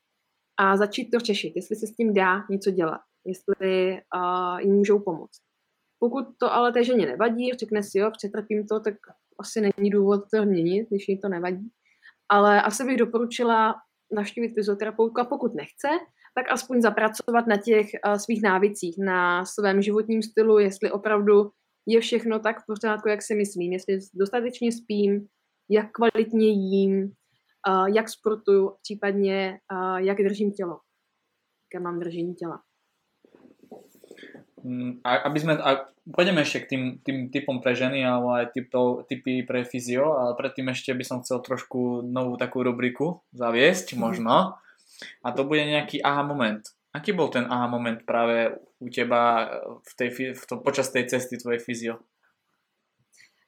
a začít to řešit, jestli se s tím dá něco dělat, jestli jim můžou pomoct. Pokud to ale té ženě nevadí, řekne si jo, přetrpím to, tak asi není důvod to měnit, když jim to nevadí. Ale asi bych doporučila navštívit fyzioterapeutku a pokud nechce, tak aspoň zapracovat na těch svých návicích, na svém životním stylu, jestli opravdu je všechno tak v pořádku, jak si myslím, jestli dostatečně spím, jak kvalitně jím, jak sportuju, případně jak držím tělo, jaké mám držení těla. Pôjdeme ešte k tým typom pre ženy, ale aj typy pre fyzio, ale predtým ešte by som chcel trošku novú takú rubriku zaviesť možno, a to bude nejaký aha moment. Aký bol ten aha moment práve u teba počas tej cesty tvojej fyzio?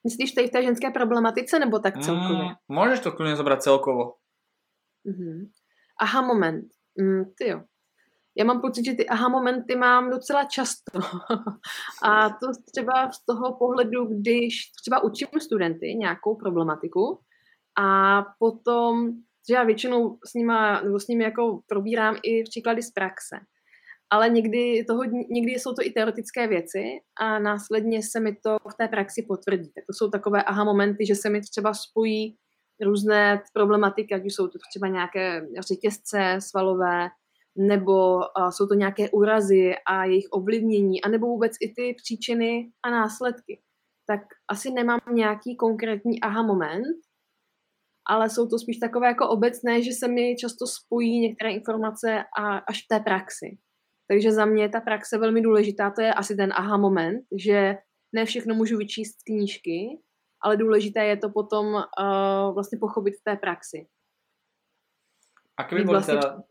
Myslíš tej v tej ženské problematice nebo tak celkovo? Môžeš to kľudne zobrať celkovo. Aha moment, tyjo. Já mám pocit, že ty aha momenty mám docela často. A to třeba z toho pohledu, když třeba učím studenty nějakou problematiku a potom, že já většinou s nimi jako probírám i příklady z praxe. Ale někdy jsou to i teoretické věci a následně se mi to v té praxi potvrdí. Tak to jsou takové aha momenty, že se mi třeba spojí různé problematiky, ať už jsou to třeba nějaké řetězce svalové, nebo jsou to nějaké úrazy a jejich ovlivnění, anebo vůbec i ty příčiny a následky. Tak asi nemám nějaký konkrétní aha moment, ale jsou to spíš takové jako obecné, že se mi často spojí některé informace a až v té praxi. Takže za mě je ta praxe velmi důležitá, to je asi ten aha moment, že ne všechno můžu vyčíst z knížky, ale důležité je to potom vlastně pochopit v té praxi. A keby bol teda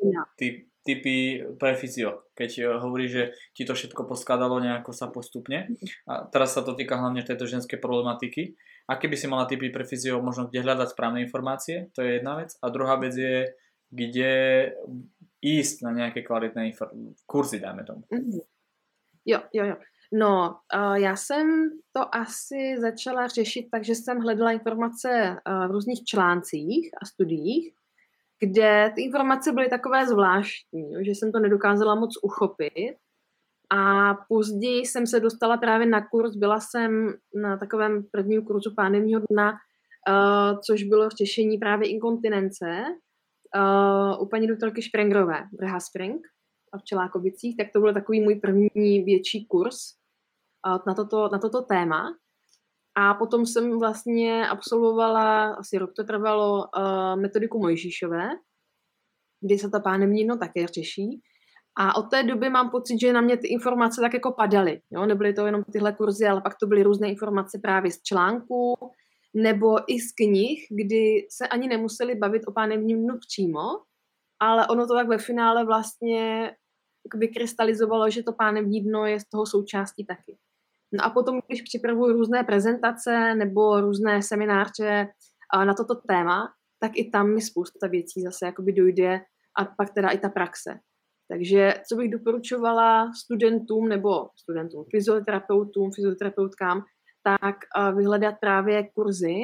typy pre fyzio, keď hovoríš, že ti to všetko poskladalo nejako sa postupne, a teraz sa to týka hlavne tejto ženskej problematiky, a keby si mala typy pre fyzio, možno kde hľadať správne informácie, to je jedna vec, a druhá vec je, kde ísť na nejaké kvalitné kurzy, dáme tomu. Jo. No, já jsem to asi začala řešit, takže jsem hledala informace v různých článcích a studiích, kde ty informace byly takové zvláštní, že jsem to nedokázala moc uchopit. A později jsem se dostala právě na kurz, byla jsem na takovém prvním kurzu pánevního dna, což bylo řešení právě inkontinence u paní doktorky Sprangerové, Brha Sprang a v Čelákovicích, tak to byl takový můj první větší kurz na toto téma. A potom jsem vlastně absolvovala, asi rok to trvalo, metodiku Mojžíšové, kdy se ta pánevní dno také řeší. A od té doby mám pocit, že na mě ty informace tak jako padaly. Jo? Nebyly to jenom tyhle kurzy, ale pak to byly různé informace právě z článků nebo i z knih, kdy se ani nemuseli bavit o pánevním dnu přímo, ale ono to tak ve finále vlastně vykrystalizovalo, že to pánevní dno je z toho součástí taky. No a potom, když připravuju různé prezentace nebo různé semináře na toto téma, tak i tam mi spousta věcí zase jakoby dojde a pak teda i ta praxe. Takže co bych doporučovala studentům, fyzioterapeutům, fyzioterapeutkám, tak vyhledat právě kurzy,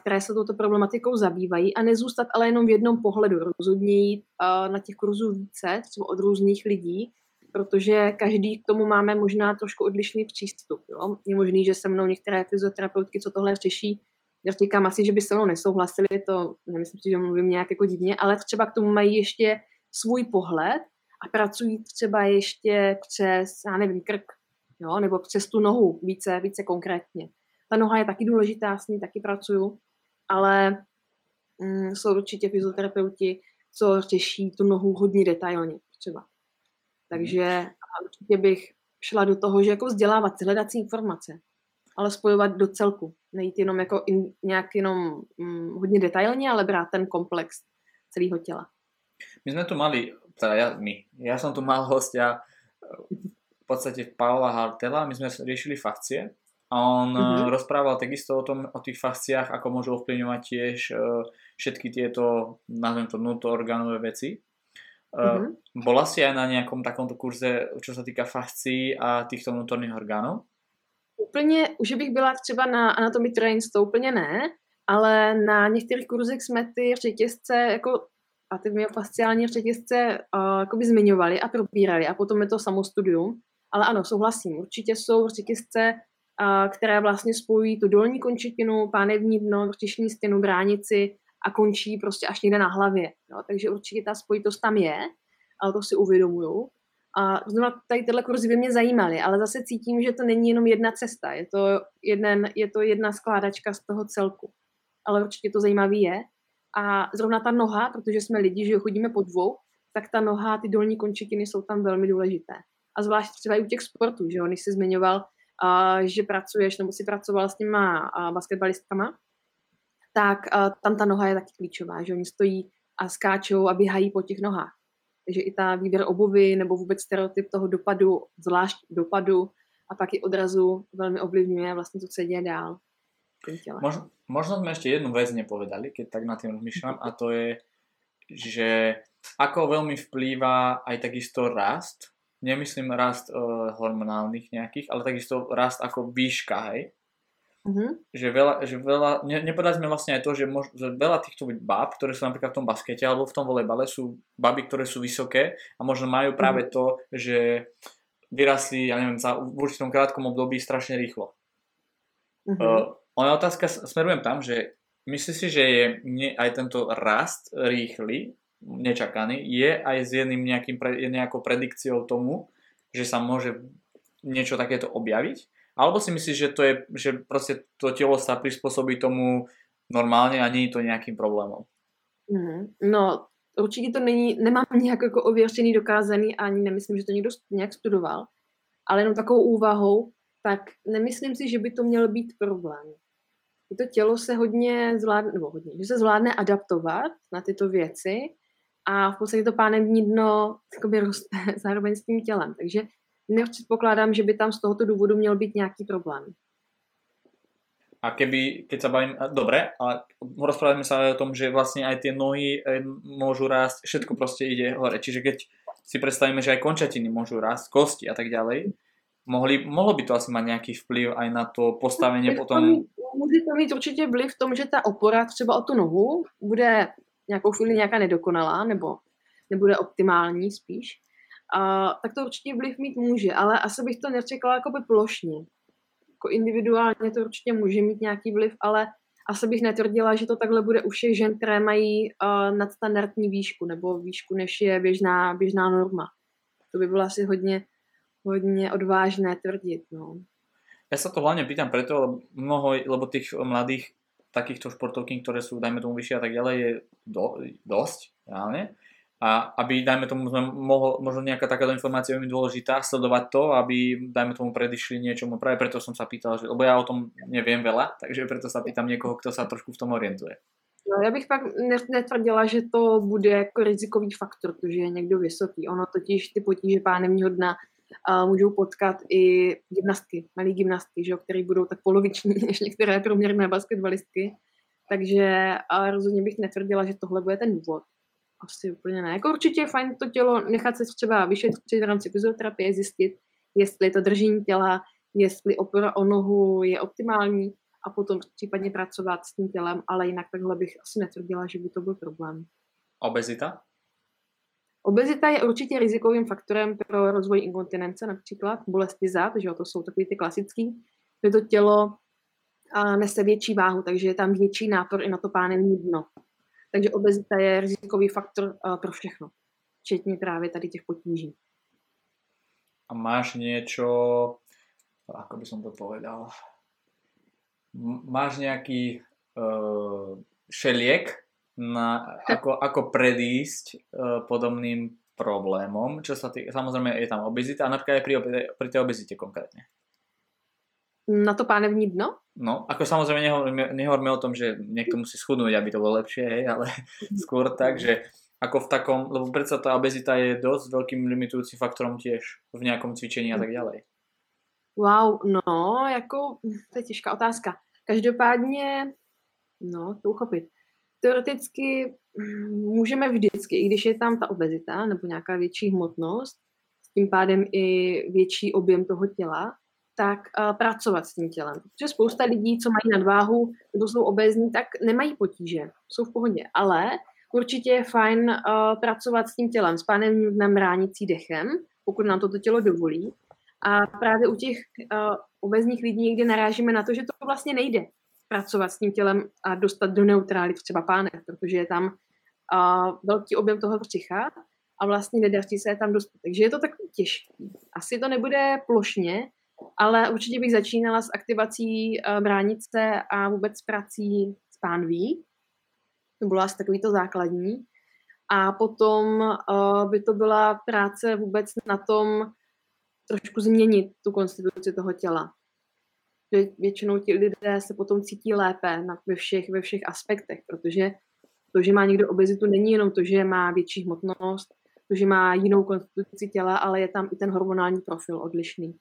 které se touto problematikou zabývají a nezůstat ale jenom v jednom pohledu. Rozhodně jít na těch kurzů více, třeba od různých lidí, protože každý k tomu máme možná trošku odlišný přístup. Jo? Je možný, že se mnou některé fyzioterapeutky, co tohle řeší, já říkám asi, že by se mnou nesouhlasili, to nemyslím si, že mluvím nějak jako divně, ale třeba k tomu mají ještě svůj pohled a pracují třeba ještě přes, já nevím, krk, jo? Nebo přes tu nohu více konkrétně. Ta noha je taky důležitá, s ní taky pracuju, ale jsou určitě fyzioterapeuti, co řeší tu nohu hodně detailně třeba. Takže určitě bych šla do toho, že jako vzdělávat, hledat si informace, ale spojovat do celku. Nejít jenom jako hodně detailně, ale brát ten komplex celého těla. My sme tu mali, teda ja som tu mal hostia v podstate Paula Hartela, my sme riešili fascie a on rozprával takisto o tých fasciách, ako môžu ovplyvňovať tiež všetky tieto, nazvem to, vnútroorganové veci. Bola si aj na nejakom takomto kurze, čo sa týka fascií a týchto vnútorných orgánov? Úplně, už bych byla třeba na anatomy trains, to úplně ne, ale na některých kurzech jsme ty řetězce a ty myofasciální řetězce zmiňovali a probírali a potom je to samostudium. Ale ano, souhlasím, určitě jsou řetězce, které vlastně spojují tu dolní končetinu, pánevní dno, vrtišní stěnu, bránici a končí prostě až někde na hlavě. No, takže určitě ta spojitost tam je, ale to si uvědomuju. A zrovna tady tyhle kurzy by mě zajímaly, ale zase cítím, že to není jenom jedna cesta, je to jedna skládačka z toho celku. Ale určitě to zajímavý je. A zrovna ta noha, protože jsme lidi, že chodíme po dvou, tak ta noha, ty dolní končetiny jsou tam velmi důležité. A zvlášť třeba i u těch sportů, že jo, když jsi zmiňoval, že pracuješ, nebo si pracoval s těma basketbalistkama, tak tam ta noha je taky klíčová, že oni stojí a skáčou a běhají po těch nohách. Takže i ta výběr obuvy nebo vůbec stereotyp toho dopadu, zvlášť dopadu a pak i odrazu velmi ovlivňuje vlastně to, co se děje dál. Možno sme ešte jednu vec nepovedali, keď tak nad tým rozmýšľam, a to je, že ako veľmi vplýva aj takisto rast, nemyslím rast hormonálnych nejakých, ale takisto rast ako výška, hej? Nepovedali sme vlastne aj to, že veľa týchto báb, ktoré sú napríklad v tom baskete alebo v tom volejbale, sú baby, ktoré sú vysoké a možno majú práve to, že vyrastli, ja neviem, v určitom krátkom období strašne rýchlo. Ona otázka, smerujem tam, že myslíš si, že je aj tento rast rýchly, nečakaný, je aj s nejakou predikciou tomu, že sa môže niečo takéto objaviť? Alebo si myslíš, že to je, že proste to telo sa prispôsobí tomu normálne a nie je to nejakým problémom? No, určitě to není, nemám nějak jako ověřený, dokázaný, ani nemyslím, že to někdo nějak studoval, ale jenom takovou úvahou, tak nemyslím si, že by to měl být problém. To tělo se hodně zvládne, že se zvládne adaptovat na tyto věci a v podstatě to pánevní dno takoby roste zároveň s tím tělem, takže nepředpokládám, že by tam z tohoto důvodu měl být nějaký problém. A keď sa bavím, dobre, ale rozprávame sa aj o tom, že vlastne aj tie nohy môžu rásť, všetko proste ide hore. Čiže keď si predstavíme, že aj končatiny môžu rásť, kosti a tak ďalej, mohlo by to asi mať nejaký vplyv aj na to postavenie potom? Môže to mít určitě vliv v tom, že ta opora třeba o tu nohu bude nějakou chvíli nějaká nedokonalá nebo nebude optimální spíš. Tak to určitě vliv mít může, ale asi bych to neřekla jakoby plošně. Jako individuálně to určitě může mít nějaký vliv, ale asi bych netvrdila, že to takhle bude u všech žen, které mají nadstandardní výšku nebo výšku, než je běžná norma. To by bylo asi hodně odvážné tvrdiť. No. Ja sa to hlavne pýtam preto, lebo tých mladých takýchto športovky, ktoré sú, dajme tomu, vyššie a tak ďalej, je dosť reálne. A aby, dajme tomu, možno nejaká takáto informácia je veľmi dôležitá, sledovať to, aby, dajme tomu, predišli niečomu. Práve preto som sa pýtal, lebo ja o tom neviem veľa, takže preto sa pýtam niekoho, kto sa trošku v tom orientuje. No, ja bych pak netvrdila, že to bude jako rizikový faktor, že je niekto vysoký. Ono totiž ty potíže pánevního dna můžou potkat i gymnastky, malé gymnastky, že jo, které budou tak poloviční než některé průměrné basketbalistky. Takže rozhodně bych netvrdila, že tohle bude ten důvod. Asi úplně ne. Jako určitě je fajn to tělo nechat se třeba vyšetřit v rámci fyzioterapie, zjistit, jestli to držení těla, jestli opora o nohu je optimální a potom případně pracovat s tím tělem, ale jinak takhle bych asi netvrdila, že by to byl problém. Obezita? Obezita je určitě rizikovým faktorem pro rozvoj inkontinence, například bolesti zad, že jo, to jsou takový ty klasický, že to tělo nese větší váhu, takže je tam větší nápor i na to pánevní dno. Takže obezita je rizikový faktor pro všechno, včetně právě tady těch potíží. A máš něco, ako by som to povedal, máš nějaký šeliek, na ako predísť podobným problémom, čo sa týka, samozrejme je tam obezita, a napríklad aj pri tej obezite konkrétne. Na to pánevní dno? No, ako samozrejme nehovoríme o tom, že niekto musí schudnúť, aby to bolo lepšie, hej, ale skôr tak, že ako v takom, lebo predsa tá obezita je dosť veľkým limitujúcim faktorom tiež v nejakom cvičení a tak ďalej. Wow, no, jako, to je těžká otázka. Každopádně, no, to uchopit. Teoreticky můžeme vždycky, i když je tam ta obezita nebo nějaká větší hmotnost, s tím pádem i větší objem toho těla, tak pracovat s tím tělem. Protože spousta lidí, co mají nadváhu nebo jsou obezní, tak nemají potíže, jsou v pohodě. Ale určitě je fajn pracovat s tím tělem, s pánevním dnem, ránicí dechem, pokud nám toto tělo dovolí. A právě u těch obezních lidí někdy narážíme na to, že to vlastně nejde pracovat s tím tělem a dostat do neutrály třeba pánev, protože je tam velký objem toho břicha a vlastně nedaří se je tam dostat. Takže je to tak těžké. Asi to nebude plošně, ale určitě bych začínala s aktivací bránice a vůbec prací s pánví. To bylo asi takový to základní. A potom by to byla práce vůbec na tom, trošku změnit tu konstituci toho těla. Většinou ti lidé se potom cítí lépe ve všech aspektech, protože to, že má někdo obezitu, není jenom to, že má větší hmotnost, to, že má jinou konstituci těla, ale je tam i ten hormonální profil odlišný,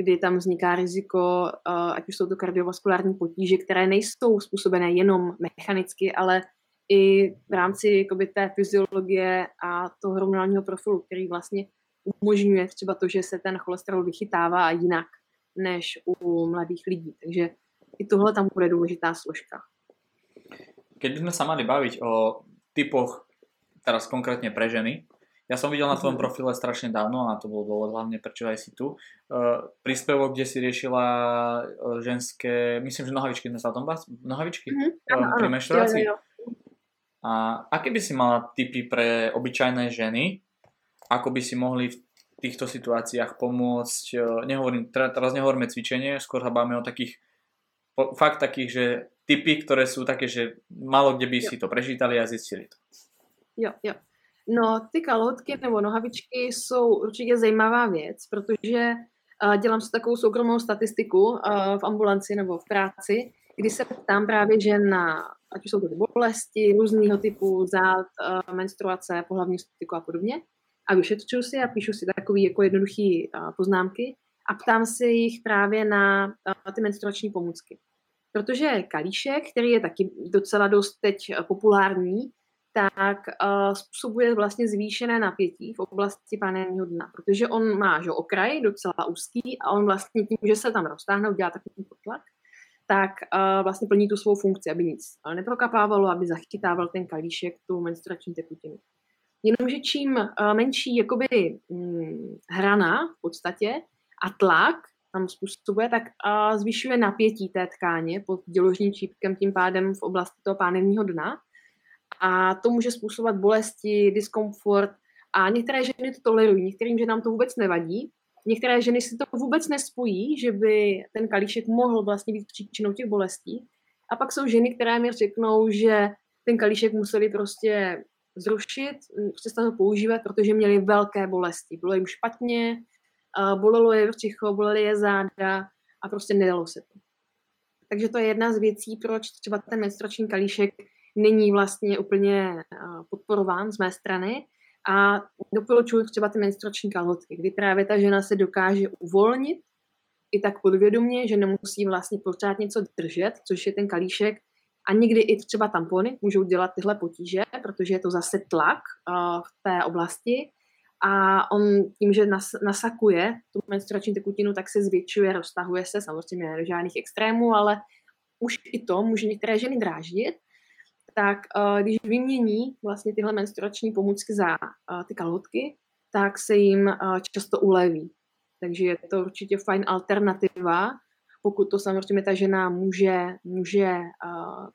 kdy tam vzniká riziko, ať už jsou to kardiovaskulární potíže, které nejsou způsobené jenom mechanicky, ale i v rámci jakoby, té fyziologie a toho hormonálního profilu, který vlastně umožňuje třeba to, že se ten cholesterol vychytává jinak než u mladých lidí. Takže i tohle tam bude důležitá složka. Keď sme sa mali baviť o typoch, teraz konkrétne pre ženy, ja som videl na tvojom profile strašne dávno, a to bol dôvod hlavne, prečo aj si tu, príspevok, kde si riešila ženské, myslím, že nohavičky, sme sa o tom nohavičky pri menštruácii. A aké by si mala tipy pre obyčajné ženy, ako by si mohli v týchto situáciách pomôcť? Teraz nehovoríme cvičenie, skôr sa bavíme o takých, fakt takých, že typy, ktoré sú také, že málo kde by si to prečítali a zistili to. Jo. No, ty kalhotky nebo nohavičky jsou určitě zajímavá věc, protože dělám si takovou soukromou statistiku v ambulanci nebo v práci, kdy se ptám právě, že na, ať už jsou to bolesti, různýho typu, zád, menstruace, pohlavní styku a podobně, a vyšetřuju si a píšu si takové jako jednoduché poznámky a ptám se jich právě na ty menstruační pomůcky. Protože kalíšek, který je taky docela dost teď populární, tak způsobuje vlastně zvýšené napětí v oblasti pánevního dna, protože on má že okraj docela úzký a on vlastně tím, že se tam roztáhne, dělá takový potlak, tak vlastně plní tu svou funkci, aby nic neprokapávalo, aby zachytával ten kalíšek, tu menstruační tekutinu. Jenomže čím menší jakoby, hrana v podstatě a tlak tam způsobuje, tak zvyšuje napětí té tkáně pod děložním čípkem, tím pádem v oblasti toho pánevního dna. A to může způsobovat bolesti, diskomfort a některé ženy to tolerují, některým ženám to vůbec nevadí. Některé ženy si to vůbec nespojí, že by ten kalíšek mohl vlastně být příčinou těch bolestí. A pak jsou ženy, které mi řeknou, že ten kalíšek museli prostě zrušit, přestat ho používat, protože měli velké bolesti. Bylo jim špatně, bolelo je břicho, boleli je záda a prostě nedalo se to. Takže to je jedna z věcí, proč třeba ten menstruační kalíšek není vlastně úplně podporován z mé strany a doporučuji třeba ty menstruační kalhotky, kdy právě ta žena se dokáže uvolnit i tak podvědomě, že nemusí vlastně pořád něco držet, což je ten kalíšek. A někdy i třeba tampony můžou dělat tyhle potíže, protože je to zase tlak v té oblasti a on tím, že nasakuje tu menstruační tekutinu, tak se zvětšuje, roztahuje se, samozřejmě ne do žádných extrémů, ale už i to může některé ženy dráždit. Tak když vymění vlastně tyhle menstruační pomůcky za ty kalhotky, tak se jim často uleví. Takže je to určitě fajn alternativa, pokud to samozřejmě ta žena může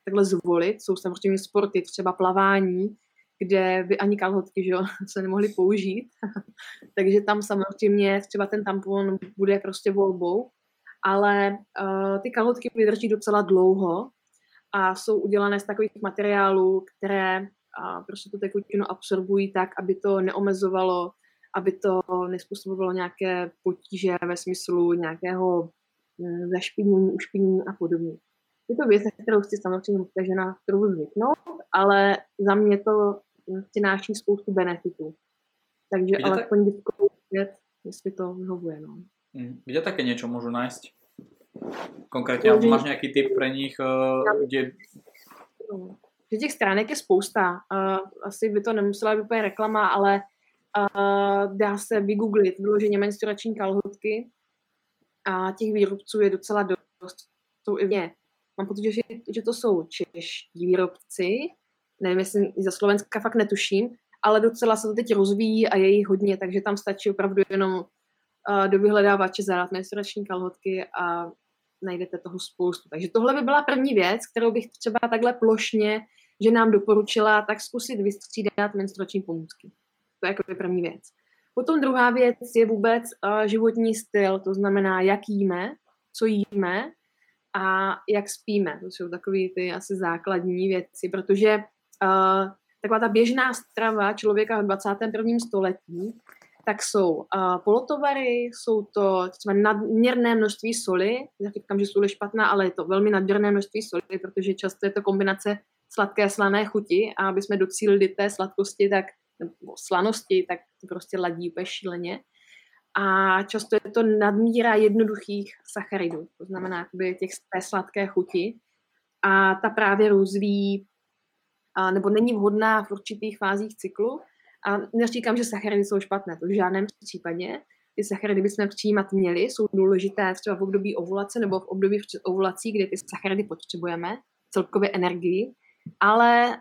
takhle zvolit. Jsou samozřejmě sporty, třeba plavání, kde by ani kalhotky že, se nemohly použít. Takže tam samozřejmě třeba ten tampon bude prostě volbou. Ale ty kalhotky vydrží docela dlouho a jsou udělané z takových materiálů, které prostě tu tekutinu absorbují tak, aby to neomezovalo, aby to nespůsobovalo nějaké potíže ve smyslu nějakého zašpinění, ušpinění a podobně. Je to věc, na kterou chci samozřejmě na kterou zvyknout, ale za mě to přináší spoustu benefitů. Takže kde alespoň dětkou věc, jestli to vyhovuje. No. Kde také něco můžu nájsť? Konkrétně, no, máš nějaký tip pro nich? Kde... No. Že těch stránek je spousta. Asi by to nemusela být úplně reklama, ale dá se vygooglit vyloženě menstruační kalhotky a těch výrobců je docela dost. Jsou i mě. Mám pocit, že to jsou čeští výrobci. Nevím, jestli za Slovenska fakt netuším, ale docela se to teď rozvíjí a je jich hodně, takže tam stačí opravdu jenom do vyhledávače zadat menstruační kalhotky a najdete toho spoustu. Takže tohle by byla první věc, kterou bych třeba takhle plošně, že nám doporučila, tak zkusit vystřídat menstruační pomůcky. To je jako první věc. Potom druhá věc je vůbec životní styl, to znamená, jak jíme, co jíme a jak spíme. To jsou takový ty asi základní věci, protože taková ta běžná strava člověka v 21. století, tak jsou polotovary, jsou to třeba nadměrné množství soli, já říkám, že sůl je špatná, ale je to velmi nadměrné množství soli, protože často je to kombinace sladké a slané chuti a aby jsme docílili té sladkosti, tak, nebo slanosti, tak to prostě ladí úplně šíleně. A často je to nadmíra jednoduchých sacharidů, to znamená jakoby těch té sladké chuti a ta právě rozvíjí, nebo není vhodná v určitých fázích cyklu. A neříkám, že sacharidy jsou špatné, to v žádném případě. Ty sacharidy bychom přijímat měli, jsou důležité třeba v období ovulace nebo v období před ovulací, kde ty sacharidy potřebujeme, celkově energii, ale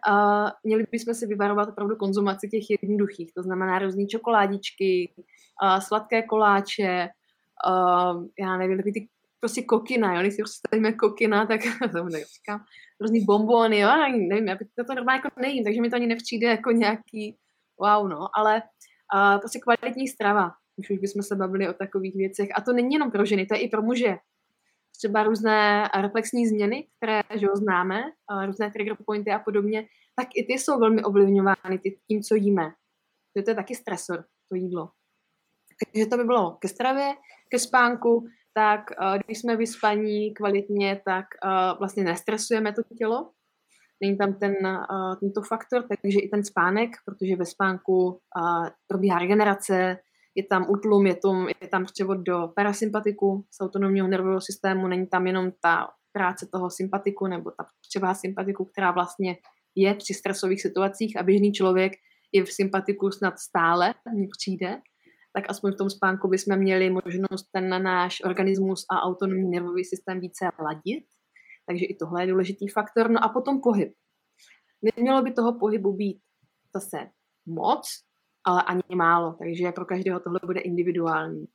měli bychom si vyvarovat opravdu konzumaci těch jednoduchých, to znamená různé čokoládičky, sladké koláče, já nevím, takový ty prostě kokina, jo, když si představíme kokina, tak říkám, různý bonbony, jo, nevím, já to normálně jako nejím, takže mi to ani nepřijde jako nějaký wow, no, ale prostě kvalitní strava. Už bychom se bavili o takových věcech. A to není jenom pro ženy, to je i pro muže. Třeba různé reflexní změny, které že ho známe, různé trigger pointy a podobně, tak i ty jsou velmi ovlivňovány tím, co jíme. To je taky stresor, to jídlo. Takže to by bylo ke stravě, ke spánku, tak když jsme vyspaní kvalitně, tak vlastně nestresujeme to tělo. Není tam tento faktor, takže i ten spánek, protože ve spánku probíhá regenerace, je tam utlum, je tam převod do parasympatiku z autonomního nervového systému, není tam jenom ta práce toho sympatiku nebo ta převaha sympatiku, která vlastně je při stresových situacích a běžný člověk je v sympatiku snad stále, mně přijde, tak aspoň v tom spánku bychom měli možnost ten náš organismus a autonomní nervový systém více ladit. Takže i tohle je důležitý faktor. No a potom pohyb. Nemělo by toho pohybu být zase moc, ale ani málo. Takže pro každého tohle bude individuální.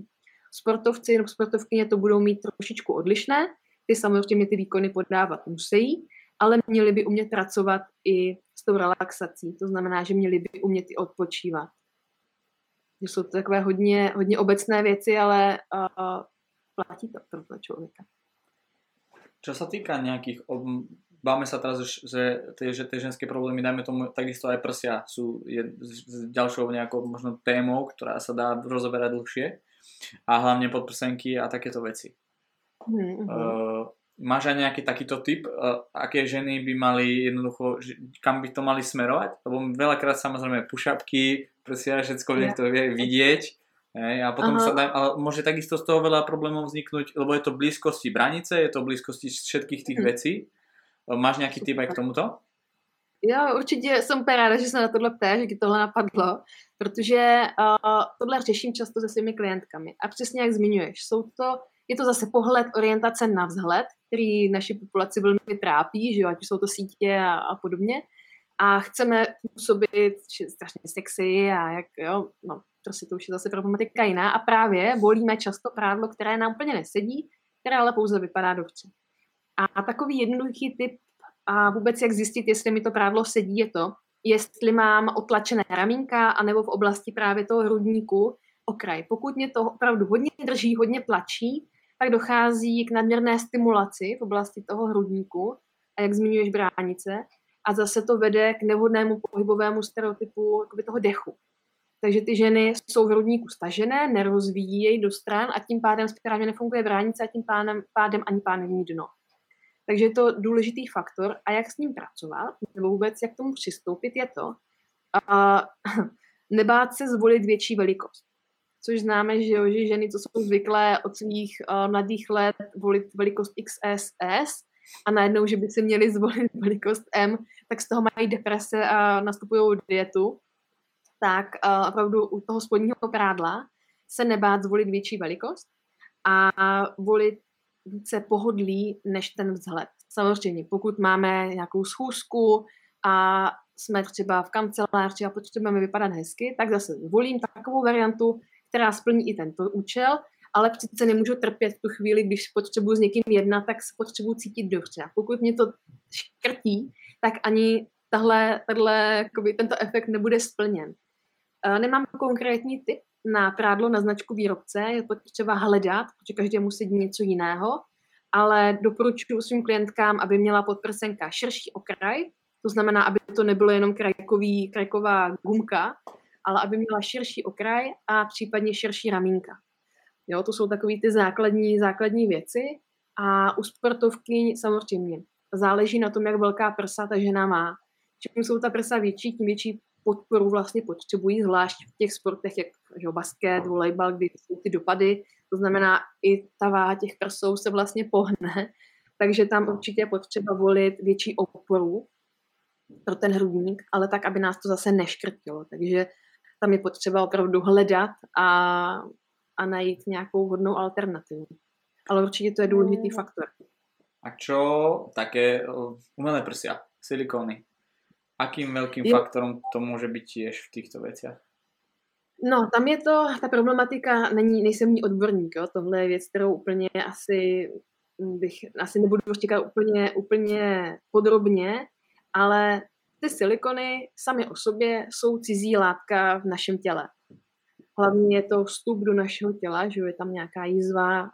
Sportovci nebo sportovkyně to budou mít trošičku odlišné. Ty samozřejmě ty výkony podávat musí, ale měli by umět pracovat i s tou relaxací. To znamená, že měli by umět i odpočívat. Jsou to takové hodně, hodně obecné věci, ale platí to pro toho člověka. Čo sa týka nejakých, báme sa teraz, že tie ženské problémy, dajme tomu, takisto aj prsia sú ďalšou nejakou možno témou, ktorá sa dá rozoberať dlhšie a hlavne podprsenky a takéto veci. Máš aj nejaký takýto typ, aké ženy by mali jednoducho, kam by to mali smerovať? Lebo veľakrát samozrejme pušapky, prsia, všetko niekto vie vidieť. A potom ale môže takisto z toho veľa problémov vzniknúť, lebo je to blízkosti branice, je to blízkosti všetkých tých vecí. Máš nejaký tip aj k tomuto? Jo, určitě jsem úplně ráda, že se na tohle ptáš, že ti tohle napadlo, protože tohle řeším často se svými klientkami. A přesně jak zmiňuješ, je to zase pohled, orientace na vzhled, který naši populaci velmi trápí, že jo, ať jsou to sítě a podobně. A chceme působit strašně sexy a jak, jo, no. Prostě to už je zase problematika jiná a právě volíme často prádlo, které nám úplně nesedí, které ale pouze vypadá dobře. A takový jednoduchý tip a vůbec jak zjistit, jestli mi to prádlo sedí, je to, jestli mám otlačené ramínka anebo v oblasti právě toho hrudníku okraj. Pokud mě to opravdu hodně drží, hodně tlačí, tak dochází k nadměrné stimulaci v oblasti toho hrudníku a jak zmiňuješ bránice. A zase to vede k nevhodnému pohybovému stereotypu toho dechu. Takže ty ženy jsou v hrudníku stažené, nerozvíjejí do stran a tím pádem správně nefunguje bránice a tím pádem ani pánevní dno. Takže je to důležitý faktor a jak s ním pracovat, nebo vůbec jak k tomu přistoupit, je to nebát se zvolit větší velikost. Což známe, že, jo, že ženy, co jsou zvyklé od svých mladých let volit velikost XS a najednou, že by si měly zvolit velikost M, tak z toho mají deprese a nastupují dietu, tak opravdu u toho spodního prádla se nebát zvolit větší velikost a volit více pohodlí než ten vzhled. Samozřejmě, pokud máme nějakou schůzku a jsme třeba v kanceláři a potřebujeme vypadat hezky, tak zase volím takovou variantu, která splní i tento účel, ale přece nemůžu trpět tu chvíli, když potřebuji s někým jednat, tak se potřebuji cítit dobře. A pokud mě to škrtí, tak ani tento efekt nebude splněn. Nemám konkrétní tip na prádlo, na značku výrobce, je potřeba hledat, protože každý musí něco jiného, ale doporučuji svým klientkám, aby měla podprsenka širší okraj, to znamená, aby to nebylo jenom krajková gumka, ale aby měla širší okraj a případně širší ramínka. Jo, to jsou takové ty základní věci a u sportovky samozřejmě záleží na tom, jak velká prsa ta žena má. Čím jsou ta prsa větší, tím větší podporu vlastně potřebují, zvlášť v těch sportech, jak basket, volejbal, kdy jsou ty dopady, to znamená i ta váha těch prsou se vlastně pohne, takže tam určitě je potřeba volit větší oporu pro ten hrudník, ale tak, aby nás to zase neškrtilo, takže tam je potřeba opravdu hledat a najít nějakou hodnou alternativu. Ale určitě to je důležitý faktor. A čo také umelé prsia, silikóny? Akým veľkým faktorom to môže byť tiež v týchto veciach? No, tam je to, ta problematika, nejsem ní odborník, jo? Tohle je věc, kterou úplně asi nebudu říkat úplně podrobně, ale ty silikony sami o sobě jsou cizí látka v našem těle. Hlavně je to vstup do našeho těla, že je tam nějaká jizva,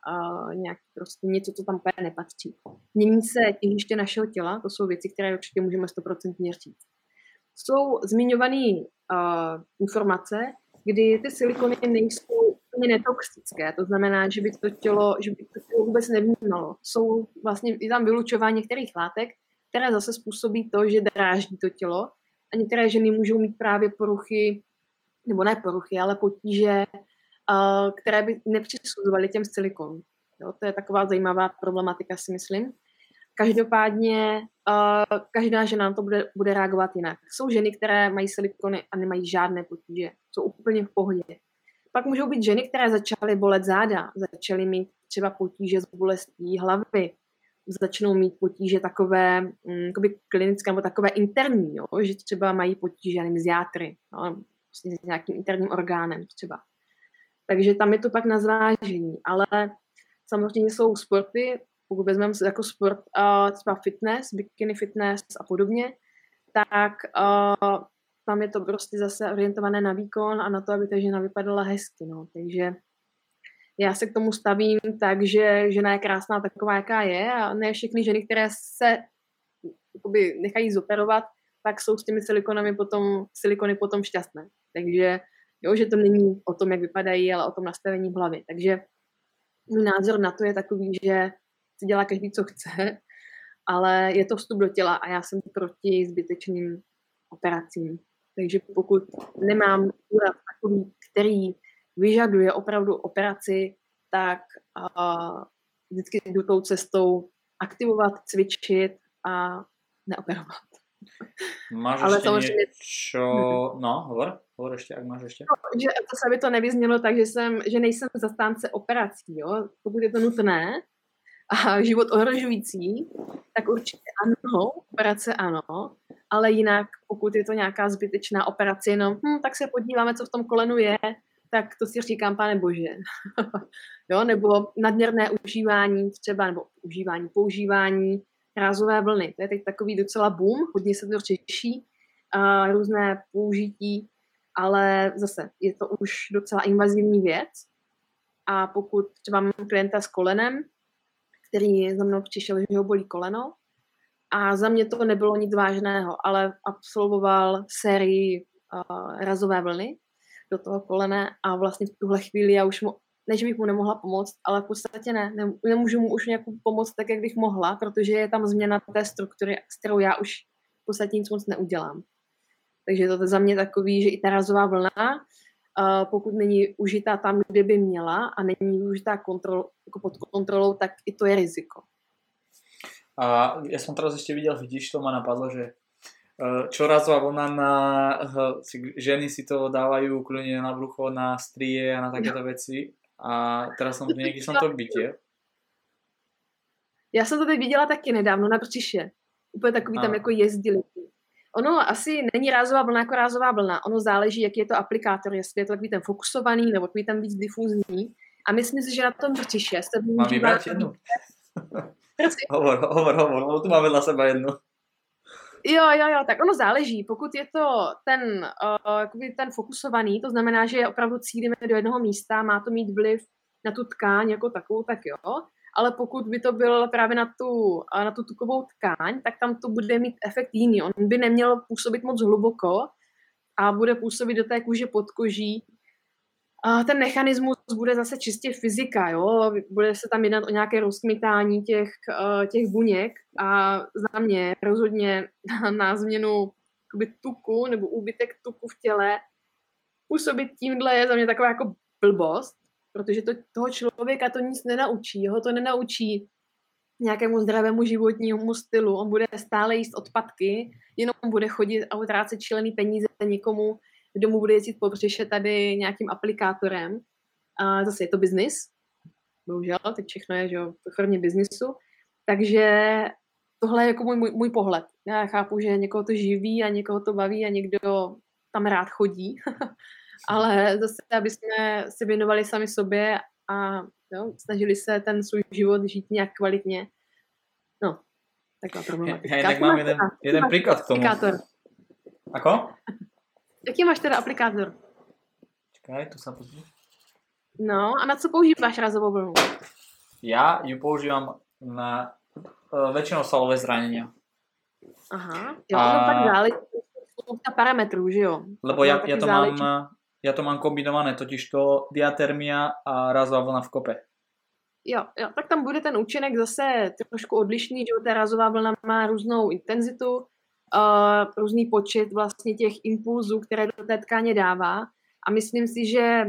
prostě něco, co tam úplně nepatří. Mění se těžiště našeho těla, to jsou věci, které určitě můžeme 100% říct. Jsou zmiňované informace, kdy ty silikony nejsou netoxické, to znamená, že by to tělo vůbec nevnímalo. Jsou vlastně i tam vylučování některých látek, které zase způsobí to, že dráždí to tělo a některé ženy můžou mít právě poruchy, nebo ne poruchy, ale potíže, které by nepřisuzovaly těm silikonům. To je taková zajímavá problematika, si myslím. Každopádně každá žena na to bude reagovat jinak. Jsou ženy, které mají silikony a nemají žádné potíže. Jsou úplně v pohodě. Pak můžou být ženy, které začaly bolet záda, začaly mít třeba potíže s bolestí hlavy, začnou mít potíže takové klinické nebo takové interní, jo? Že třeba mají potíže s játry, no? S nějakým interním orgánem třeba. Takže tam je to pak na zvážení, ale samozřejmě jsou sporty, pokud vezmeme jako sport třeba fitness, bikini fitness a podobně, tak tam je to prostě zase orientované na výkon a na to, aby ta žena vypadala hezky. No. Takže já se k tomu stavím tak, že žena je krásná taková, jaká je a ne všechny ženy, které se jakoby nechají zoperovat, tak jsou s těmi silikony potom šťastné. Takže jo, že to není o tom, jak vypadají, ale o tom nastavení v hlavě. Takže můj názor na to je takový, že si dělá každý, co chce, ale je to vstup do těla a já jsem proti zbytečným operacím. Takže pokud nemám úraz takový, který vyžaduje opravdu operaci, tak vždycky jdu tou cestou aktivovat, cvičit a neoperovat. Máš ale ešte samozřejmě... niečo... No, hovor ešte, ak máš ešte. No, že zase by to nevyznělo tak, že nejsem zastánce operací, jo? Pokud je to nutné a život ohrožující, tak určitě ano, operace ano, ale jinak, pokud je to nějaká zbytečná operace, no, tak se podíváme, co v tom kolenu je, tak to si říkám, pane bože. Jo? Nebo nadměrné užívání třeba, nebo používání rázové vlny. To je teď takový docela boom, hodně se to řeší, různé použití, ale zase je to už docela invazivní věc a pokud třeba mám klienta s kolenem, který za mnou přišel, že ho bolí koleno A za mě to nebylo nic vážného, ale absolvoval sérii razové vlny do toho kolene a vlastně v tuhle chvíli já už mu, než bych mu nemohla pomoct, ale v podstatě nemůžu mu už nějakou pomoct tak, jak bych mohla, protože je tam změna té struktury, s kterou já už v podstatě nic moc neudělám. Takže to je za mě takový, že i ta razová vlna, pokud není užitá tam, kde by měla a není užitá jako pod kontrolou, tak i to je riziko. A ja som teraz ešte videl, vidíš, to ma napadlo, že čorazová vlna na ženy si to dávajú kľudne na brucho, na strie a na takéto veci. A teraz som niekde som to videl. Ja som to teď videla taky nedávno na Brčiše. Úplně takový tam jako jezdili. Ono asi není rázová vlna jako rázová vlna. Ono záleží, jaký je to aplikátor, jestli je to takový ten fokusovaný nebo takový tam víc difúzní. A myslím si, že na tom Brčiše se budou dívat. Hovor, no tu máme na seba jednu. Jo, tak ono záleží, pokud je to ten fokusovaný, to znamená, že opravdu cílíme do jednoho místa, má to mít vliv na tu tkáň jako takovou, tak jo, ale pokud by to byl právě na tu tukovou tkáň, tak tam to bude mít efekt jiný, on by neměl působit moc hluboko a bude působit do té kůže pod koží. A ten mechanismus bude zase čistě fyzika, jo? Bude se tam jednat o nějaké rozkmitání těch buněk a za mě rozhodně na změnu tuku nebo úbytek tuku v těle působit tímhle je za mě taková jako blbost, protože toho člověka to nic nenaučí, ho to nenaučí nějakému zdravému životnímu stylu, on bude stále jíst odpadky, jenom bude chodit a utrácet šílený peníze někomu, kdo mu bude jezdit po břiše tady nějakým aplikátorem. A zase je to biznis. Bohužel, teď všechno je, že jo, kromě biznisu. Takže tohle je jako můj pohled. Já chápu, že někoho to živí a někoho to baví a někdo tam rád chodí. Ale zase, aby jsme se věnovali sami sobě a jo, snažili se ten svůj život žít nějak kvalitně. No, taková problematika. Já tak mám jeden příklad k tomu. Aplikátor. Ako? Jaký máš teda aplikátor? Čekaj, tu sa pozrieť. No, a na co používáš razovú vlnu? Ja ju používam na väčšinou svalové zranenia. Aha, jo, ono tak záleží na parametru, že jo? Lebo ja to mám kombinované, totiž to diatermia a razová vlna v kope. Jo, tak tam bude ten účinek zase trošku odlišný, že ta razová vlna má různou intenzitu, různý počet vlastně těch impulzů, které do té tkáně dává a myslím si, že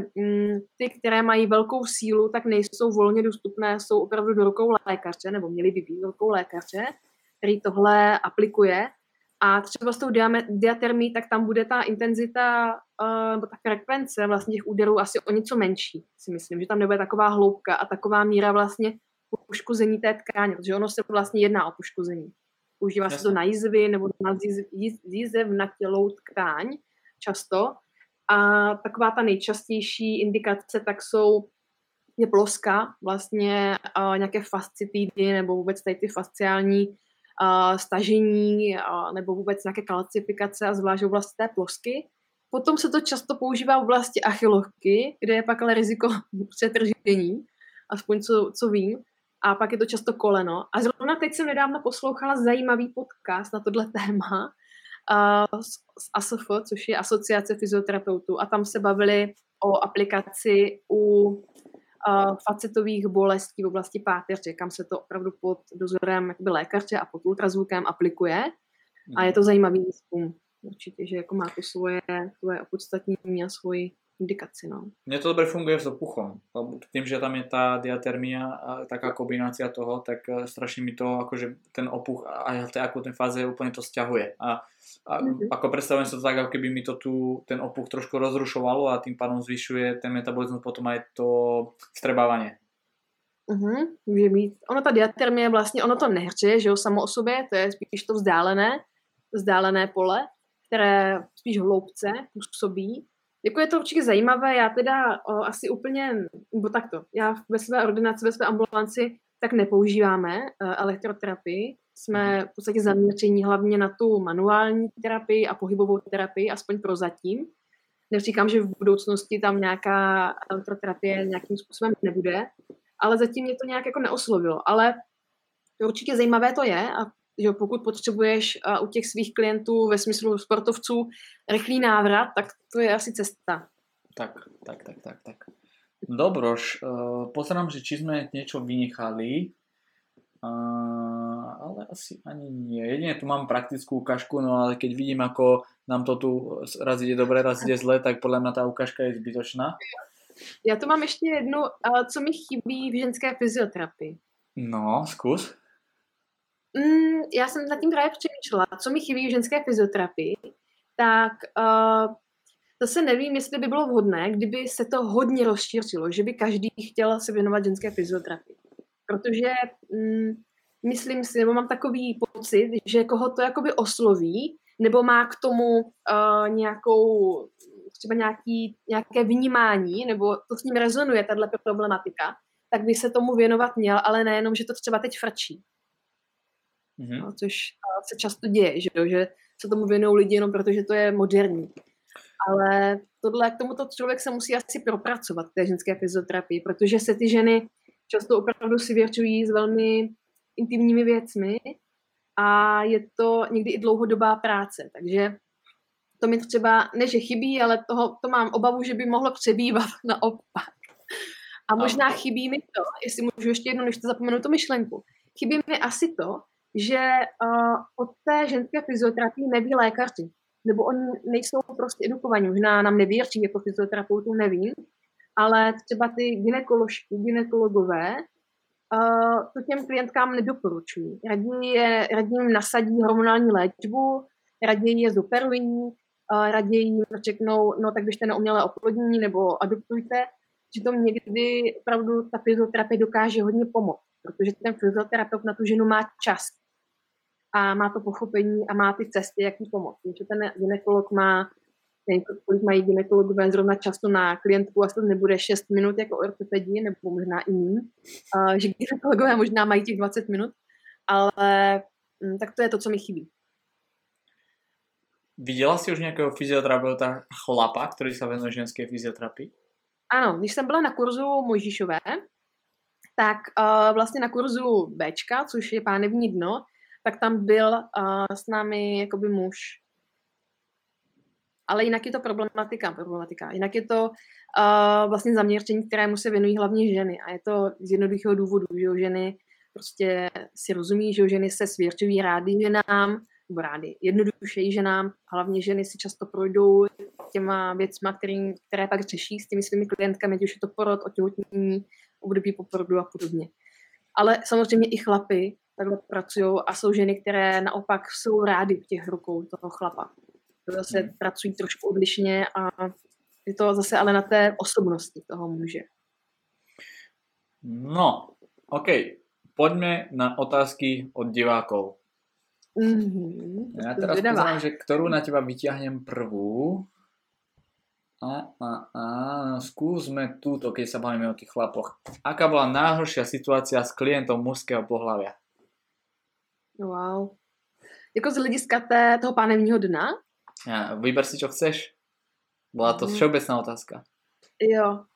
ty, které mají velkou sílu, tak nejsou volně dostupné, jsou opravdu do rukou lékaře, nebo měli by být do rukou lékaře, který tohle aplikuje a třeba s tou diatermí, tak tam bude ta intenzita, ta frekvence vlastně těch úderů asi o něco menší, si myslím, že tam nebude taková hloubka a taková míra vlastně poškození té tkáně, protože ono se vlastně jedná o poškození. Užívá se to na jizvy nebo na jizev na tělou tkáň často. A taková ta nejčastější indikace tak je ploska, vlastně nějaké fascitidy nebo vůbec tady ty fasciální stažení nebo vůbec nějaké kalcifikace a zvlášť oblasti té plosky. Potom se to často používá v oblasti achilovky, kde je pak ale riziko přetržení, aspoň co vím. A pak je to často koleno. A zrovna teď jsem nedávno poslouchala zajímavý podcast na tohle téma z ASF, což je Asociace fyzioterapeutů. A tam se bavili o aplikaci u facetových bolestí v oblasti páteře, kam se to opravdu pod dozorem jakoby lékaře a pod ultrazvukem aplikuje. A je to zajímavý výzkum. Určitě, že jako má to svoje opodstatnění a svoji indikaci, no. Mne to dobre funguje s opuchom. Tým, že tam je tá diatermia a taká kombinácia toho, tak strašne mi to, akože ten opuch aj v tej akutnej fáze úplne to sťahuje. Ako predstavujem sa to tak, ako keby mi to tu ten opuch trošku rozrušovalo a tým pádom zvyšuje ten metabolizmus, potom aj to vstrebávanie. Ono tá diatermia vlastne, ono to nehřeje, že jo, samo o sobě, to je spíš to vzdálené pole, ktoré spíš hloubce působí. Jako je to určitě zajímavé, já teda asi úplně, bo takto, já ve své ordinaci, ve své ambulanci tak nepoužíváme elektroterapii, jsme v podstatě zaměření hlavně na tu manuální terapii a pohybovou terapii, aspoň prozatím. Neříkám, že v budoucnosti tam nějaká elektroterapie nějakým způsobem nebude, ale zatím mě to nějak jako neoslovilo, ale určitě zajímavé to je a že pokud potřebuješ u těch svých klientů ve smyslu sportovců rychlý návrat, tak to je asi cesta. Tak. Dobroš, pozerám, že či sme niečo vynechali, ale asi ani nie. Jedine tu mám praktickú ukážku, no ale keď vidím, ako nám to tu raz ide dobre, raz ide zle, tak podľa mňa tá ukážka je zbytočná. Ja tu mám ešte jednu, co mi chybí v ženské fyzioterapii. No, skús. Já jsem nad tím právě přemýšlela, co mi chybí v ženské fyzioterapii, tak zase nevím, jestli by bylo vhodné, kdyby se to hodně rozšířilo, že by každý chtěl se věnovat ženské fyzioterapii. Protože myslím si, nebo mám takový pocit, že koho to jakoby osloví, nebo má k tomu nějaké vnímání, nebo to s ním rezonuje tahle problematika, tak by se tomu věnovat měl, ale nejenom, že to třeba teď frčí. No, což se často děje, že se tomu věnují lidi jenom protože to je moderní. Ale tohle, k tomuto člověk se musí asi propracovat té ženské fyzioterapii, protože se ty ženy často opravdu svěřují s velmi intimními věcmi a je to někdy i dlouhodobá práce. Takže to mi třeba, ne že chybí, ale to mám obavu, že by mohlo přebývat naopak. A možná chybí mi to, jestli můžu ještě jednou, než to zapomenu tu myšlenku, chybí mi asi to, že od té ženské fyzioterapii neví lékaři, nebo oni nejsou prostě edukovaní, možná nám nevěří jako fyzioterapeutů, nevím, ale třeba ty gynekologové to těm klientkám nedoporučují. Raději jim nasadí hormonální léčbu, raději je zoperují, raději jim řeknou, no tak běžte na umělé oplodnění nebo adoptujte, přitom někdy opravdu ta fyzioterapie dokáže hodně pomoct, protože ten fyzioterapeut na tu ženu má čas a má to pochopení a má ty cesty, jak jí pomoct. Že ten gynekolog má, nevím, kolik mají gynekologové zrovna často na klientku, asi to nebude 6 minut jako ortopedii, nebo možná i ní, že gynekologové možná mají těch 20 minut, ale tak to je to, co mi chybí. Viděla jsi už nějakého fyzioterapeuta chlapa, který se věnuje ženské fyzioterapii? Ano, když jsem byla na kurzu Mojžíšové, tak vlastně na kurzu Bčka, což je pánevní dno, tak tam byl s námi jakoby muž. Ale jinak je to problematika. Jinak je to vlastně zaměření, kterému se věnují hlavně ženy. A je to z jednoduchého důvodu, že ženy prostě si rozumí, že ženy se svěřují rády ženám, nebo rády jednodušeji ženám. Hlavně ženy si často projdou těma věcma, které pak řeší s těmi svými klientkami, ať už je to porod, otěhotnění, období porodu a podobně. Ale samozřejmě i chlapy takhle pracují a jsou ženy, které naopak jsou rády v těch rukou toho chlapa. Zase pracují trošku odlišně a je to zase ale na té osobnosti toho muže. No, OK. Pojďme na otázky od diváků. Mm-hmm, já teda poznám, že kterou na teba vyťahnem prvú. Skúsme túto, keď sa bavíme o tých chlapoch. Aká bola najhoršia situácia s klientom mužského pohlavia? Wow. Jako z hlediska toho pánevního dna? Ja, vyber si, čo chceš. Bola to všeobecná otázka. Jo.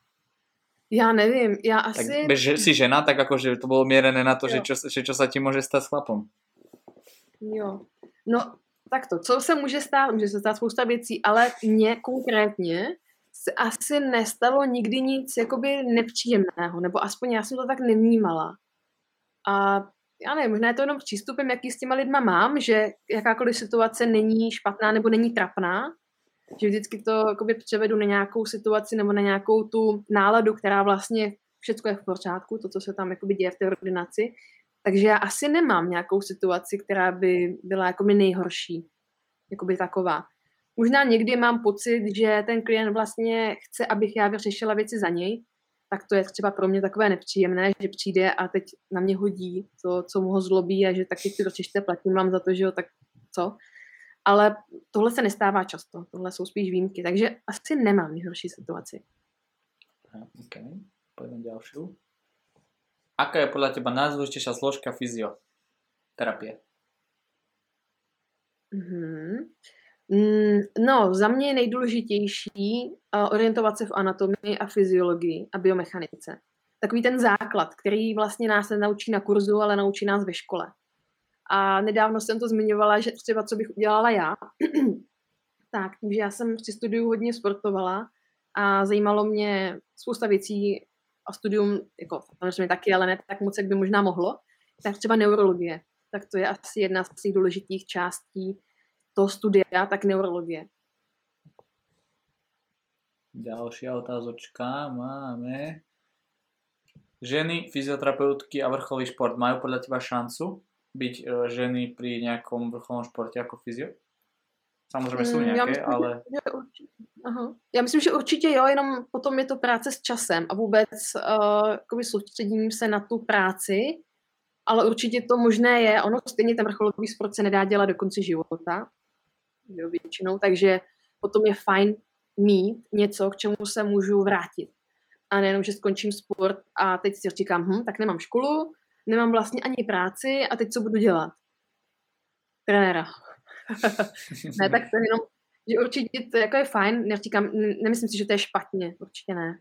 Ja neviem. Ja asi... Tak, že si žena, tak akože to bolo mierené na to, že čo sa ti môže stať s chlapom. Jo. No... Takto, co se může stát? Může se stát spousta věcí, ale mně konkrétně se asi nestalo nikdy nic jakoby nepříjemného, nebo aspoň já jsem to tak nevnímala. A já nevím, možná je to jenom přístupem, jaký s těma lidma mám, že jakákoliv situace není špatná nebo není trapná, že vždycky to jakoby převedu na nějakou situaci nebo na nějakou tu náladu, která vlastně všechno je v pořádku, to, co se tam jakoby děje v té ordinaci. Takže já asi nemám nějakou situaci, která by byla jakoby nejhorší, jakoby taková. Možná někdy mám pocit, že ten klient vlastně chce, abych já vyřešila věci za něj, tak to je třeba pro mě takové nepříjemné, že přijde a teď na mě hodí to, co mu ho zlobí a že taky ty dočište platím vám za to, že jo, tak co. Ale tohle se nestává často, tohle jsou spíš výjimky, takže asi nemám nejhorší situaci. OK, pojďme další. Aká je podľa teba najzložitejšia zložka fyzioterapie? No, za mě je nejdůležitější orientovat se v anatomii a fyziologii a biomechanice. Takový ten základ, který vlastně nás nenaučí na kurzu, ale naučí nás ve škole. A nedávno jsem to zmiňovala, že třeba co bych udělala já. Tak, tím, že já jsem při studiu hodně sportovala a zajímalo mě spousta věcí a studium, jako samozřejmě taky, ale ne tak moc, jak by možná mohlo, tak třeba neurologie. Tak to je asi jedna z těch důležitých částí toho studia, tak neurologie. Ďalšia otázočka máme. Ženy, fyzioterapeutky a vrcholový šport majú podľa teba šancu byť ženy pri nejakom vrcholnom športe ako fyzio? Samozrejme sú nejaké, ale... Já myslím, že určitě jo, jenom potom je to práce s časem a vůbec soustředím se na tu práci, ale určitě to možné je. Ono stejně ten vrcholový sport se nedá dělat do konce života, jo, většinou, takže potom je fajn mít něco, k čemu se můžu vrátit. A nejenom, že skončím sport a teď si říkám, tak nemám školu, nemám vlastně ani práci a teď co budu dělat? Trenéra. Ne, tak to jenom, že určitě to jako je fajn, neříkám, nemyslím si, že to je špatně, určitě ne.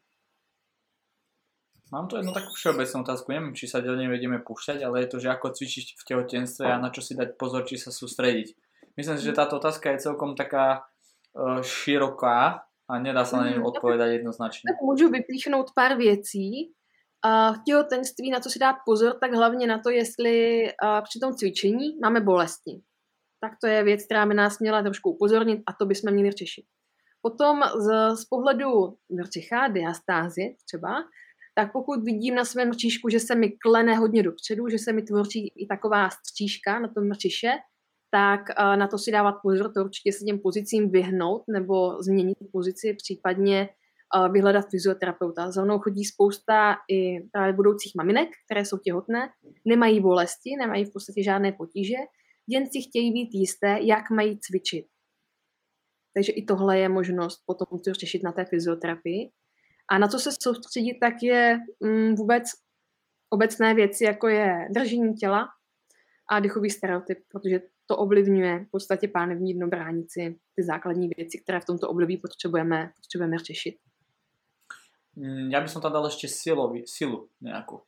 Mám tu jednu takú všeobecnú otázku, neviem, či sa ďalej vedeme púšťať, ale je to, že ako cvičiť v tehotenstve a na čo si dať pozor, či sa sústrediť. Myslím si, že táto otázka je celkom taká široká a nedá sa na ňu odpovedať jednoznačne. Môžu vypíchnout pár věcí. V těhotenství, na co si dát pozor, tak hlavně na to, jestli při tom cvičení máme bolesti. Tak to je věc, která by nás měla trošku upozornit a to bychom měli řešit. Potom z pohledu mrčicha, diastázy třeba, tak pokud vidím na svém mrčíšku, že se mi klene hodně dopředu, že se mi tvoří i taková stříška na tom mrčiše, tak na to si dávat pozor, to určitě se těm pozicím vyhnout nebo změnit pozici, případně vyhledat fyzioterapeuta. Za mnou chodí spousta i právě budoucích maminek, které jsou těhotné, nemají bolesti, nemají v podstatě žádné potíže, jen si chtějí být jisté, jak mají cvičit. Takže i tohle je možnost potom to řešit na té fyzioterapii. A na co se soustředit, tak je vůbec obecné věci, jako je držení těla a dechový stereotyp, protože to ovlivňuje v podstatě pánevní dno bránici, ty základní věci, které v tomto období potřebujeme řešit. Ja by som tam dala ešte silu nejakú.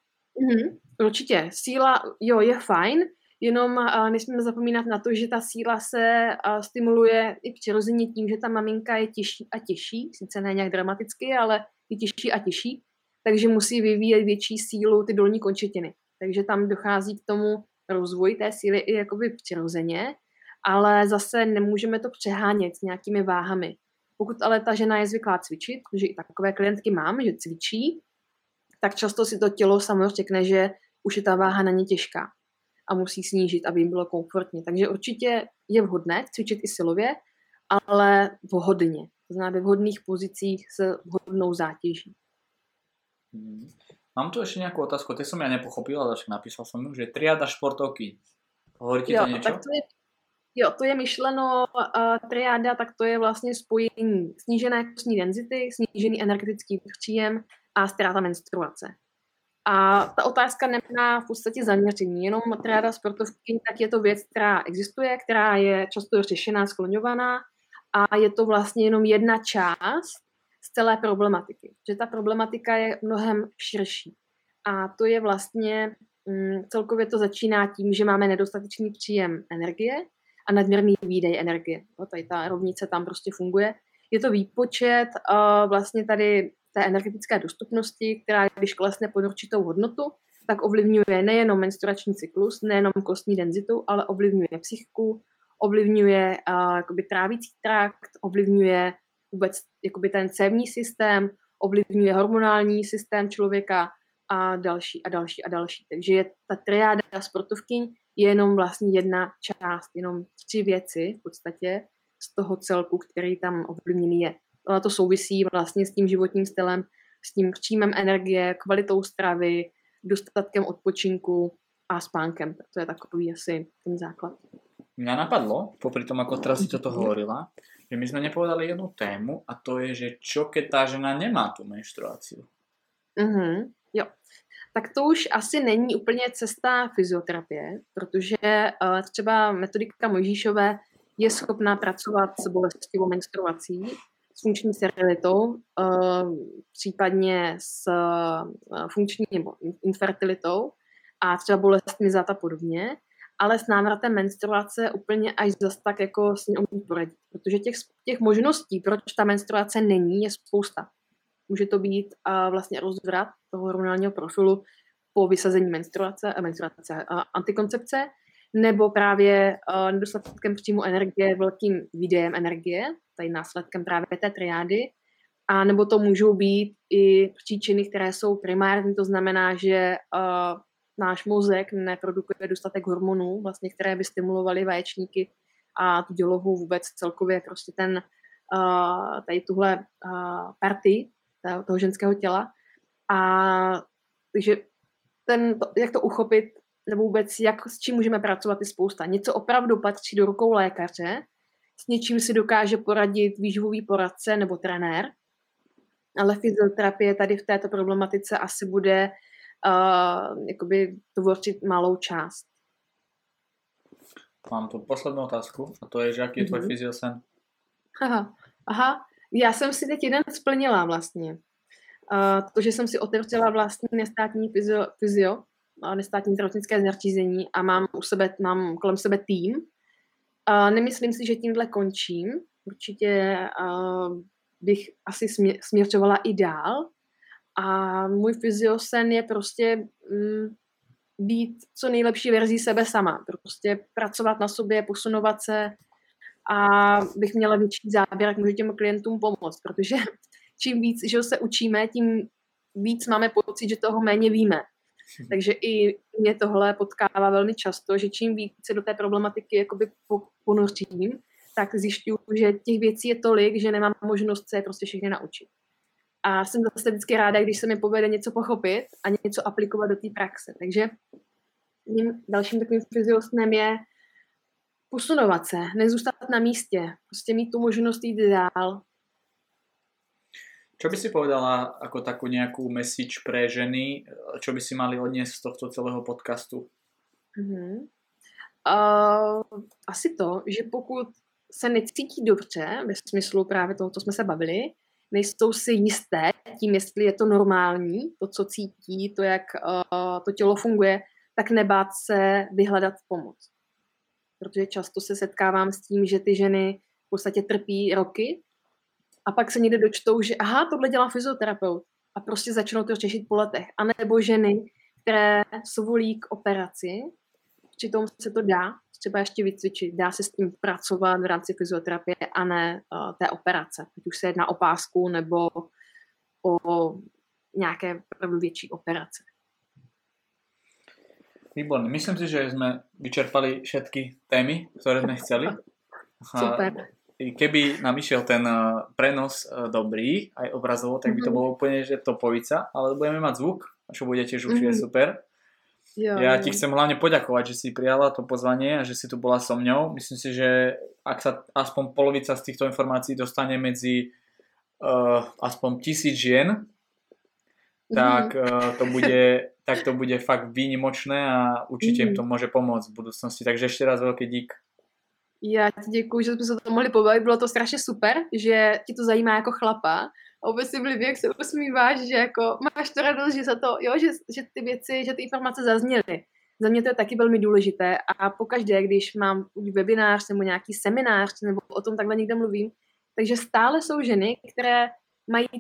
Určitě. Síla, jo, je fajn, jenom nesmíme zapomínat na to, že ta síla se stimuluje i přirozeně tím, že ta maminka je těžší a těžší, sice ne nějak dramaticky, ale je těžší a těžší, takže musí vyvíjet větší sílu ty dolní končetiny. Takže tam dochází k tomu rozvoji té síly i jakoby přirozeně, ale zase nemůžeme to přehánět s nějakými váhami. Pokud ale ta žena je zvyklá cvičit, protože i takové klientky mám, že cvičí, tak často si to tělo samo řekne, že už je ta váha na ně těžká a musí snížit, aby jim bylo komfortně. Takže určitě je vhodné cvičit i silově, ale vhodně. To znamená ve vhodných pozicích s vhodnou zátěží. Mám tu ešte nejakú otázku, tie som ja nepochopil, ale však napísal som ju, že triáda športovky. Hovorí ti to niečo? To je myšleno triáda, tak to je vlastne spojení snížené kostní denzity, snížený energetický příjem a ztráta menstruace. A ta otázka nemá v podstatě zaměření, jenom triáda sportovky, tak je to věc, která existuje, která je často řešená, skloňovaná a je to vlastně jenom jedna část z celé problematiky. Že ta problematika je mnohem širší. A to je vlastně, celkově to začíná tím, že máme nedostatečný příjem energie a nadměrný výdej energie. No, tady ta rovnice tam prostě funguje. Je to výpočet vlastně tady té energetické dostupnosti, která když klesne pod určitou hodnotu, tak ovlivňuje nejenom menstruační cyklus, nejenom kostní denzitu, ale ovlivňuje psychiku, ovlivňuje trávicí trakt, ovlivňuje vůbec ten cévní systém, ovlivňuje hormonální systém člověka a další a další a další. Takže je ta triáda sportovkyň je jenom vlastně jedna část, jenom 3 věci v podstatě z toho celku, který tam ovlivněný je. Ono to souvisí vlastně s tím životním stylem, s tím příjmem energie, kvalitou stravy, dostatkem odpočinku a spánkem. Tak to je takový asi ten základ. Mňa napadlo, popri tom, ako teraz si toto hovorila, že my sme nepovedali jednu tému a to je, že čo keď tá žena nemá tú menštruáciu. Jo, tak to už asi není úplně cesta fyzioterapie, protože třeba metodika Mojžíšové je schopná pracovat s bolestivou menstruací, s funkční sterilitou, případně s funkční nebo infertilitou a třeba bolestmi zad a podobně. ale s návratem menstruace úplně až zas tak jako s ní umím poradit. Protože těch možností, proč ta menstruace není, je spousta. Může to být vlastně rozvrat toho hormonálního profilu po vysazení menstruace a antikoncepce, nebo právě nedostatkem příjmu energie, velkým výdejem energie, tady následkem právě té triády, a nebo to můžou být i příčiny, které jsou primární, to znamená, že náš mozek neprodukuje dostatek hormonů, vlastně, které by stimulovaly vaječníky a tu dělohu vůbec celkově prostě ten, tady tuhle partii toho ženského těla. A takže jak to uchopit, nebo vůbec jak, s čím můžeme pracovat, je spousta. Něco opravdu patří do rukou lékaře, s něčím si dokáže poradit výživový poradce nebo trenér, ale fyzioterapie tady v této problematice asi bude jakoby tvořit malou část. Mám tu poslední otázku a to je, že jaký je tvoj fyziosen? Aha, já jsem si teď jeden splnila vlastně. To, že jsem si otevřela vlastně nestátní fyzio, nestátní zdravotnické zařízení a mám kolem sebe tým. Nemyslím si, že tímhle končím. Určitě bych asi směřovala i dál. A můj fyziosen je prostě být co nejlepší verzí sebe sama. Prostě pracovat na sobě, posunovat se a bych měla větší záběr, jak můžu těm klientům pomoct. Protože čím víc že se učíme, tím víc máme pocit, že toho méně víme. Takže i mě tohle potkává velmi často, že čím víc se do té problematiky jakoby ponořím, tak zjišťuju, že těch věcí je tolik, že nemám možnost se prostě všechny naučit. A jsem zase vždycky ráda, když se mi povede něco pochopit a něco aplikovat do té praxe. Takže mým dalším takovým fyziosnem je posunovat se, nezůstat na místě, prostě mít tu možnost jít dál. Čo by si povedala ako takú nejakú message pre ženy? Čo by si mali odniesť z tohto celého podcastu? Asi to, že pokud se necítí dobře, ve smyslu právě toho, co jsme se bavili, nejsou si jisté tím, jestli je to normální, to, co cítí, to, jak to tělo funguje, tak nebát se vyhledat pomoc. Protože často se setkávám s tím, že ty ženy v podstatě trpí roky, a pak se někde dočtou, že aha, tohle dělá fyzioterapeut a prostě začnou to řešit po letech. A nebo ženy, které svolí k operaci, přitom se to dá třeba ještě vycvičit, dá se s tím pracovat v rámci fyzioterapie a ne té operace. Ať už se jedná o pásku nebo o nějaké větší operace. Výborné. Myslím si, že jsme vyčerpali všetky témy, které jsme chceli. Super. Keby nám išiel ten prenos dobrý, aj obrazovo, tak by to bolo úplne, že to povica, ale budeme mať zvuk, čo bude tiež už je super. Ja ti chcem hlavne poďakovať, že si prijala to pozvanie a že si tu bola so mňou. Myslím si, že ak sa aspoň polovica z týchto informácií dostane medzi aspoň 1000 žien, tak to bude fakt výnimočné a určite im to môže pomôcť v budúcnosti. Takže ešte raz veľký dík. Já ti děkuji, že jsme se o tom mohli pobavit, bylo to strašně super, že ti to zajímá jako chlapa a vůbec si blbě, jak se usmíváš, že jako máš to radost, že, že ty věci, že ty informace zazněly. Za mě to je taky velmi důležité a pokaždé, když mám webinář nebo nějaký seminář nebo o tom takhle někde mluvím, takže stále jsou ženy, které mají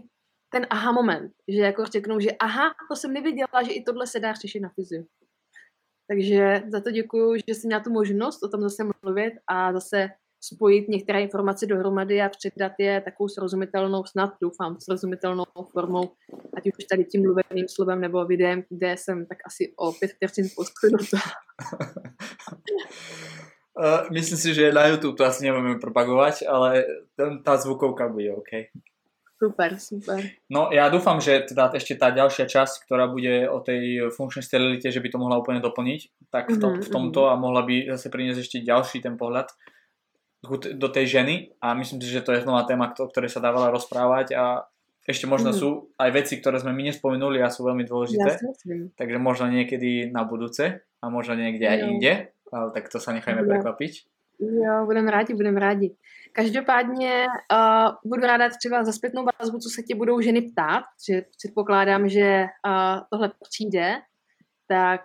ten aha moment, že jako řeknou, že aha, to jsem nevěděla, že i tohle se dá řešit na fyziu. Takže za to děkuju, že jsem měla tu možnost o tom zase mluvit a zase spojit některé informace dohromady a předat je takovou srozumitelnou, snad doufám, srozumitelnou formou, ať už tady tím mluveným slovem nebo videem, kde jsem tak asi o 5 vteřin poskytla. Myslím si, že na YouTube to asi nebudeme propagovat, ale ta zvukovka bude OK. Super. No ja dúfam, že teda ešte tá ďalšia časť, ktorá bude o tej funkčnej sterilite, že by to mohla úplne doplniť, tak v tomto a mohla by zase priniesť ešte ďalší ten pohľad do tej ženy a myslím si, že to je nová téma, o ktorej sa dávala rozprávať a ešte možno sú aj veci, ktoré sme my nespomenuli a sú veľmi dôležité, takže možno niekedy na budúce a možno niekde aj inde, ale tak to sa nechajme prekvapiť. Jo, budem rádi. Každopádně budu ráda třeba za zpětnou vazbu, co se tě budou ženy ptát, že předpokládám, že tohle přijde tak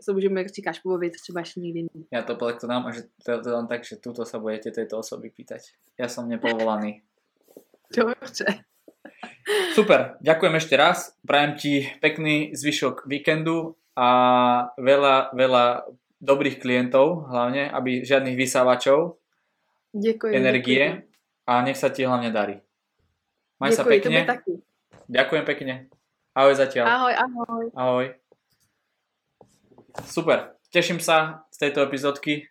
se můžeme, jak říkáš, pobavit třeba ještě někdy. Já to plekto dám a že to dám tak, že tuto se budete této osoby pýtať. Já jsem nepovolaný. Dobře. Super, ďakujem ešte raz. Prajem ti pekný zvyšok víkendu a veľa, veľa dobrých klientov, hlavne, aby žiadnych vysávačov, ďakujem, energie ďakujem. A nech sa ti hlavne darí. Maj ďakujem, sa pekne. Ďakujem pekne. Ahoj zatiaľ. Ahoj, ahoj. Ahoj. Super, teším sa z tejto epizódky.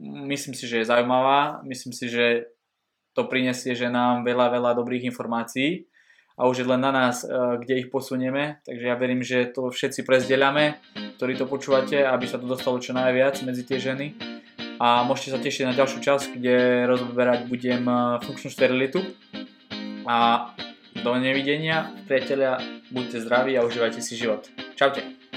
Myslím si, že je zaujímavá. Myslím si, že to prinesie, že nám veľa, veľa dobrých informácií a už je len na nás, kde ich posunieme. Takže ja verím, že to všetci prezdieľame, ktorí to počúvate, aby sa to dostalo čo najviac medzi tie ženy. A môžete sa tešiť na ďalšiu časť, kde rozoberať budem funkčnú sterilitu. A do nevidenia, priatelia, buďte zdraví a užívajte si život. Čaute.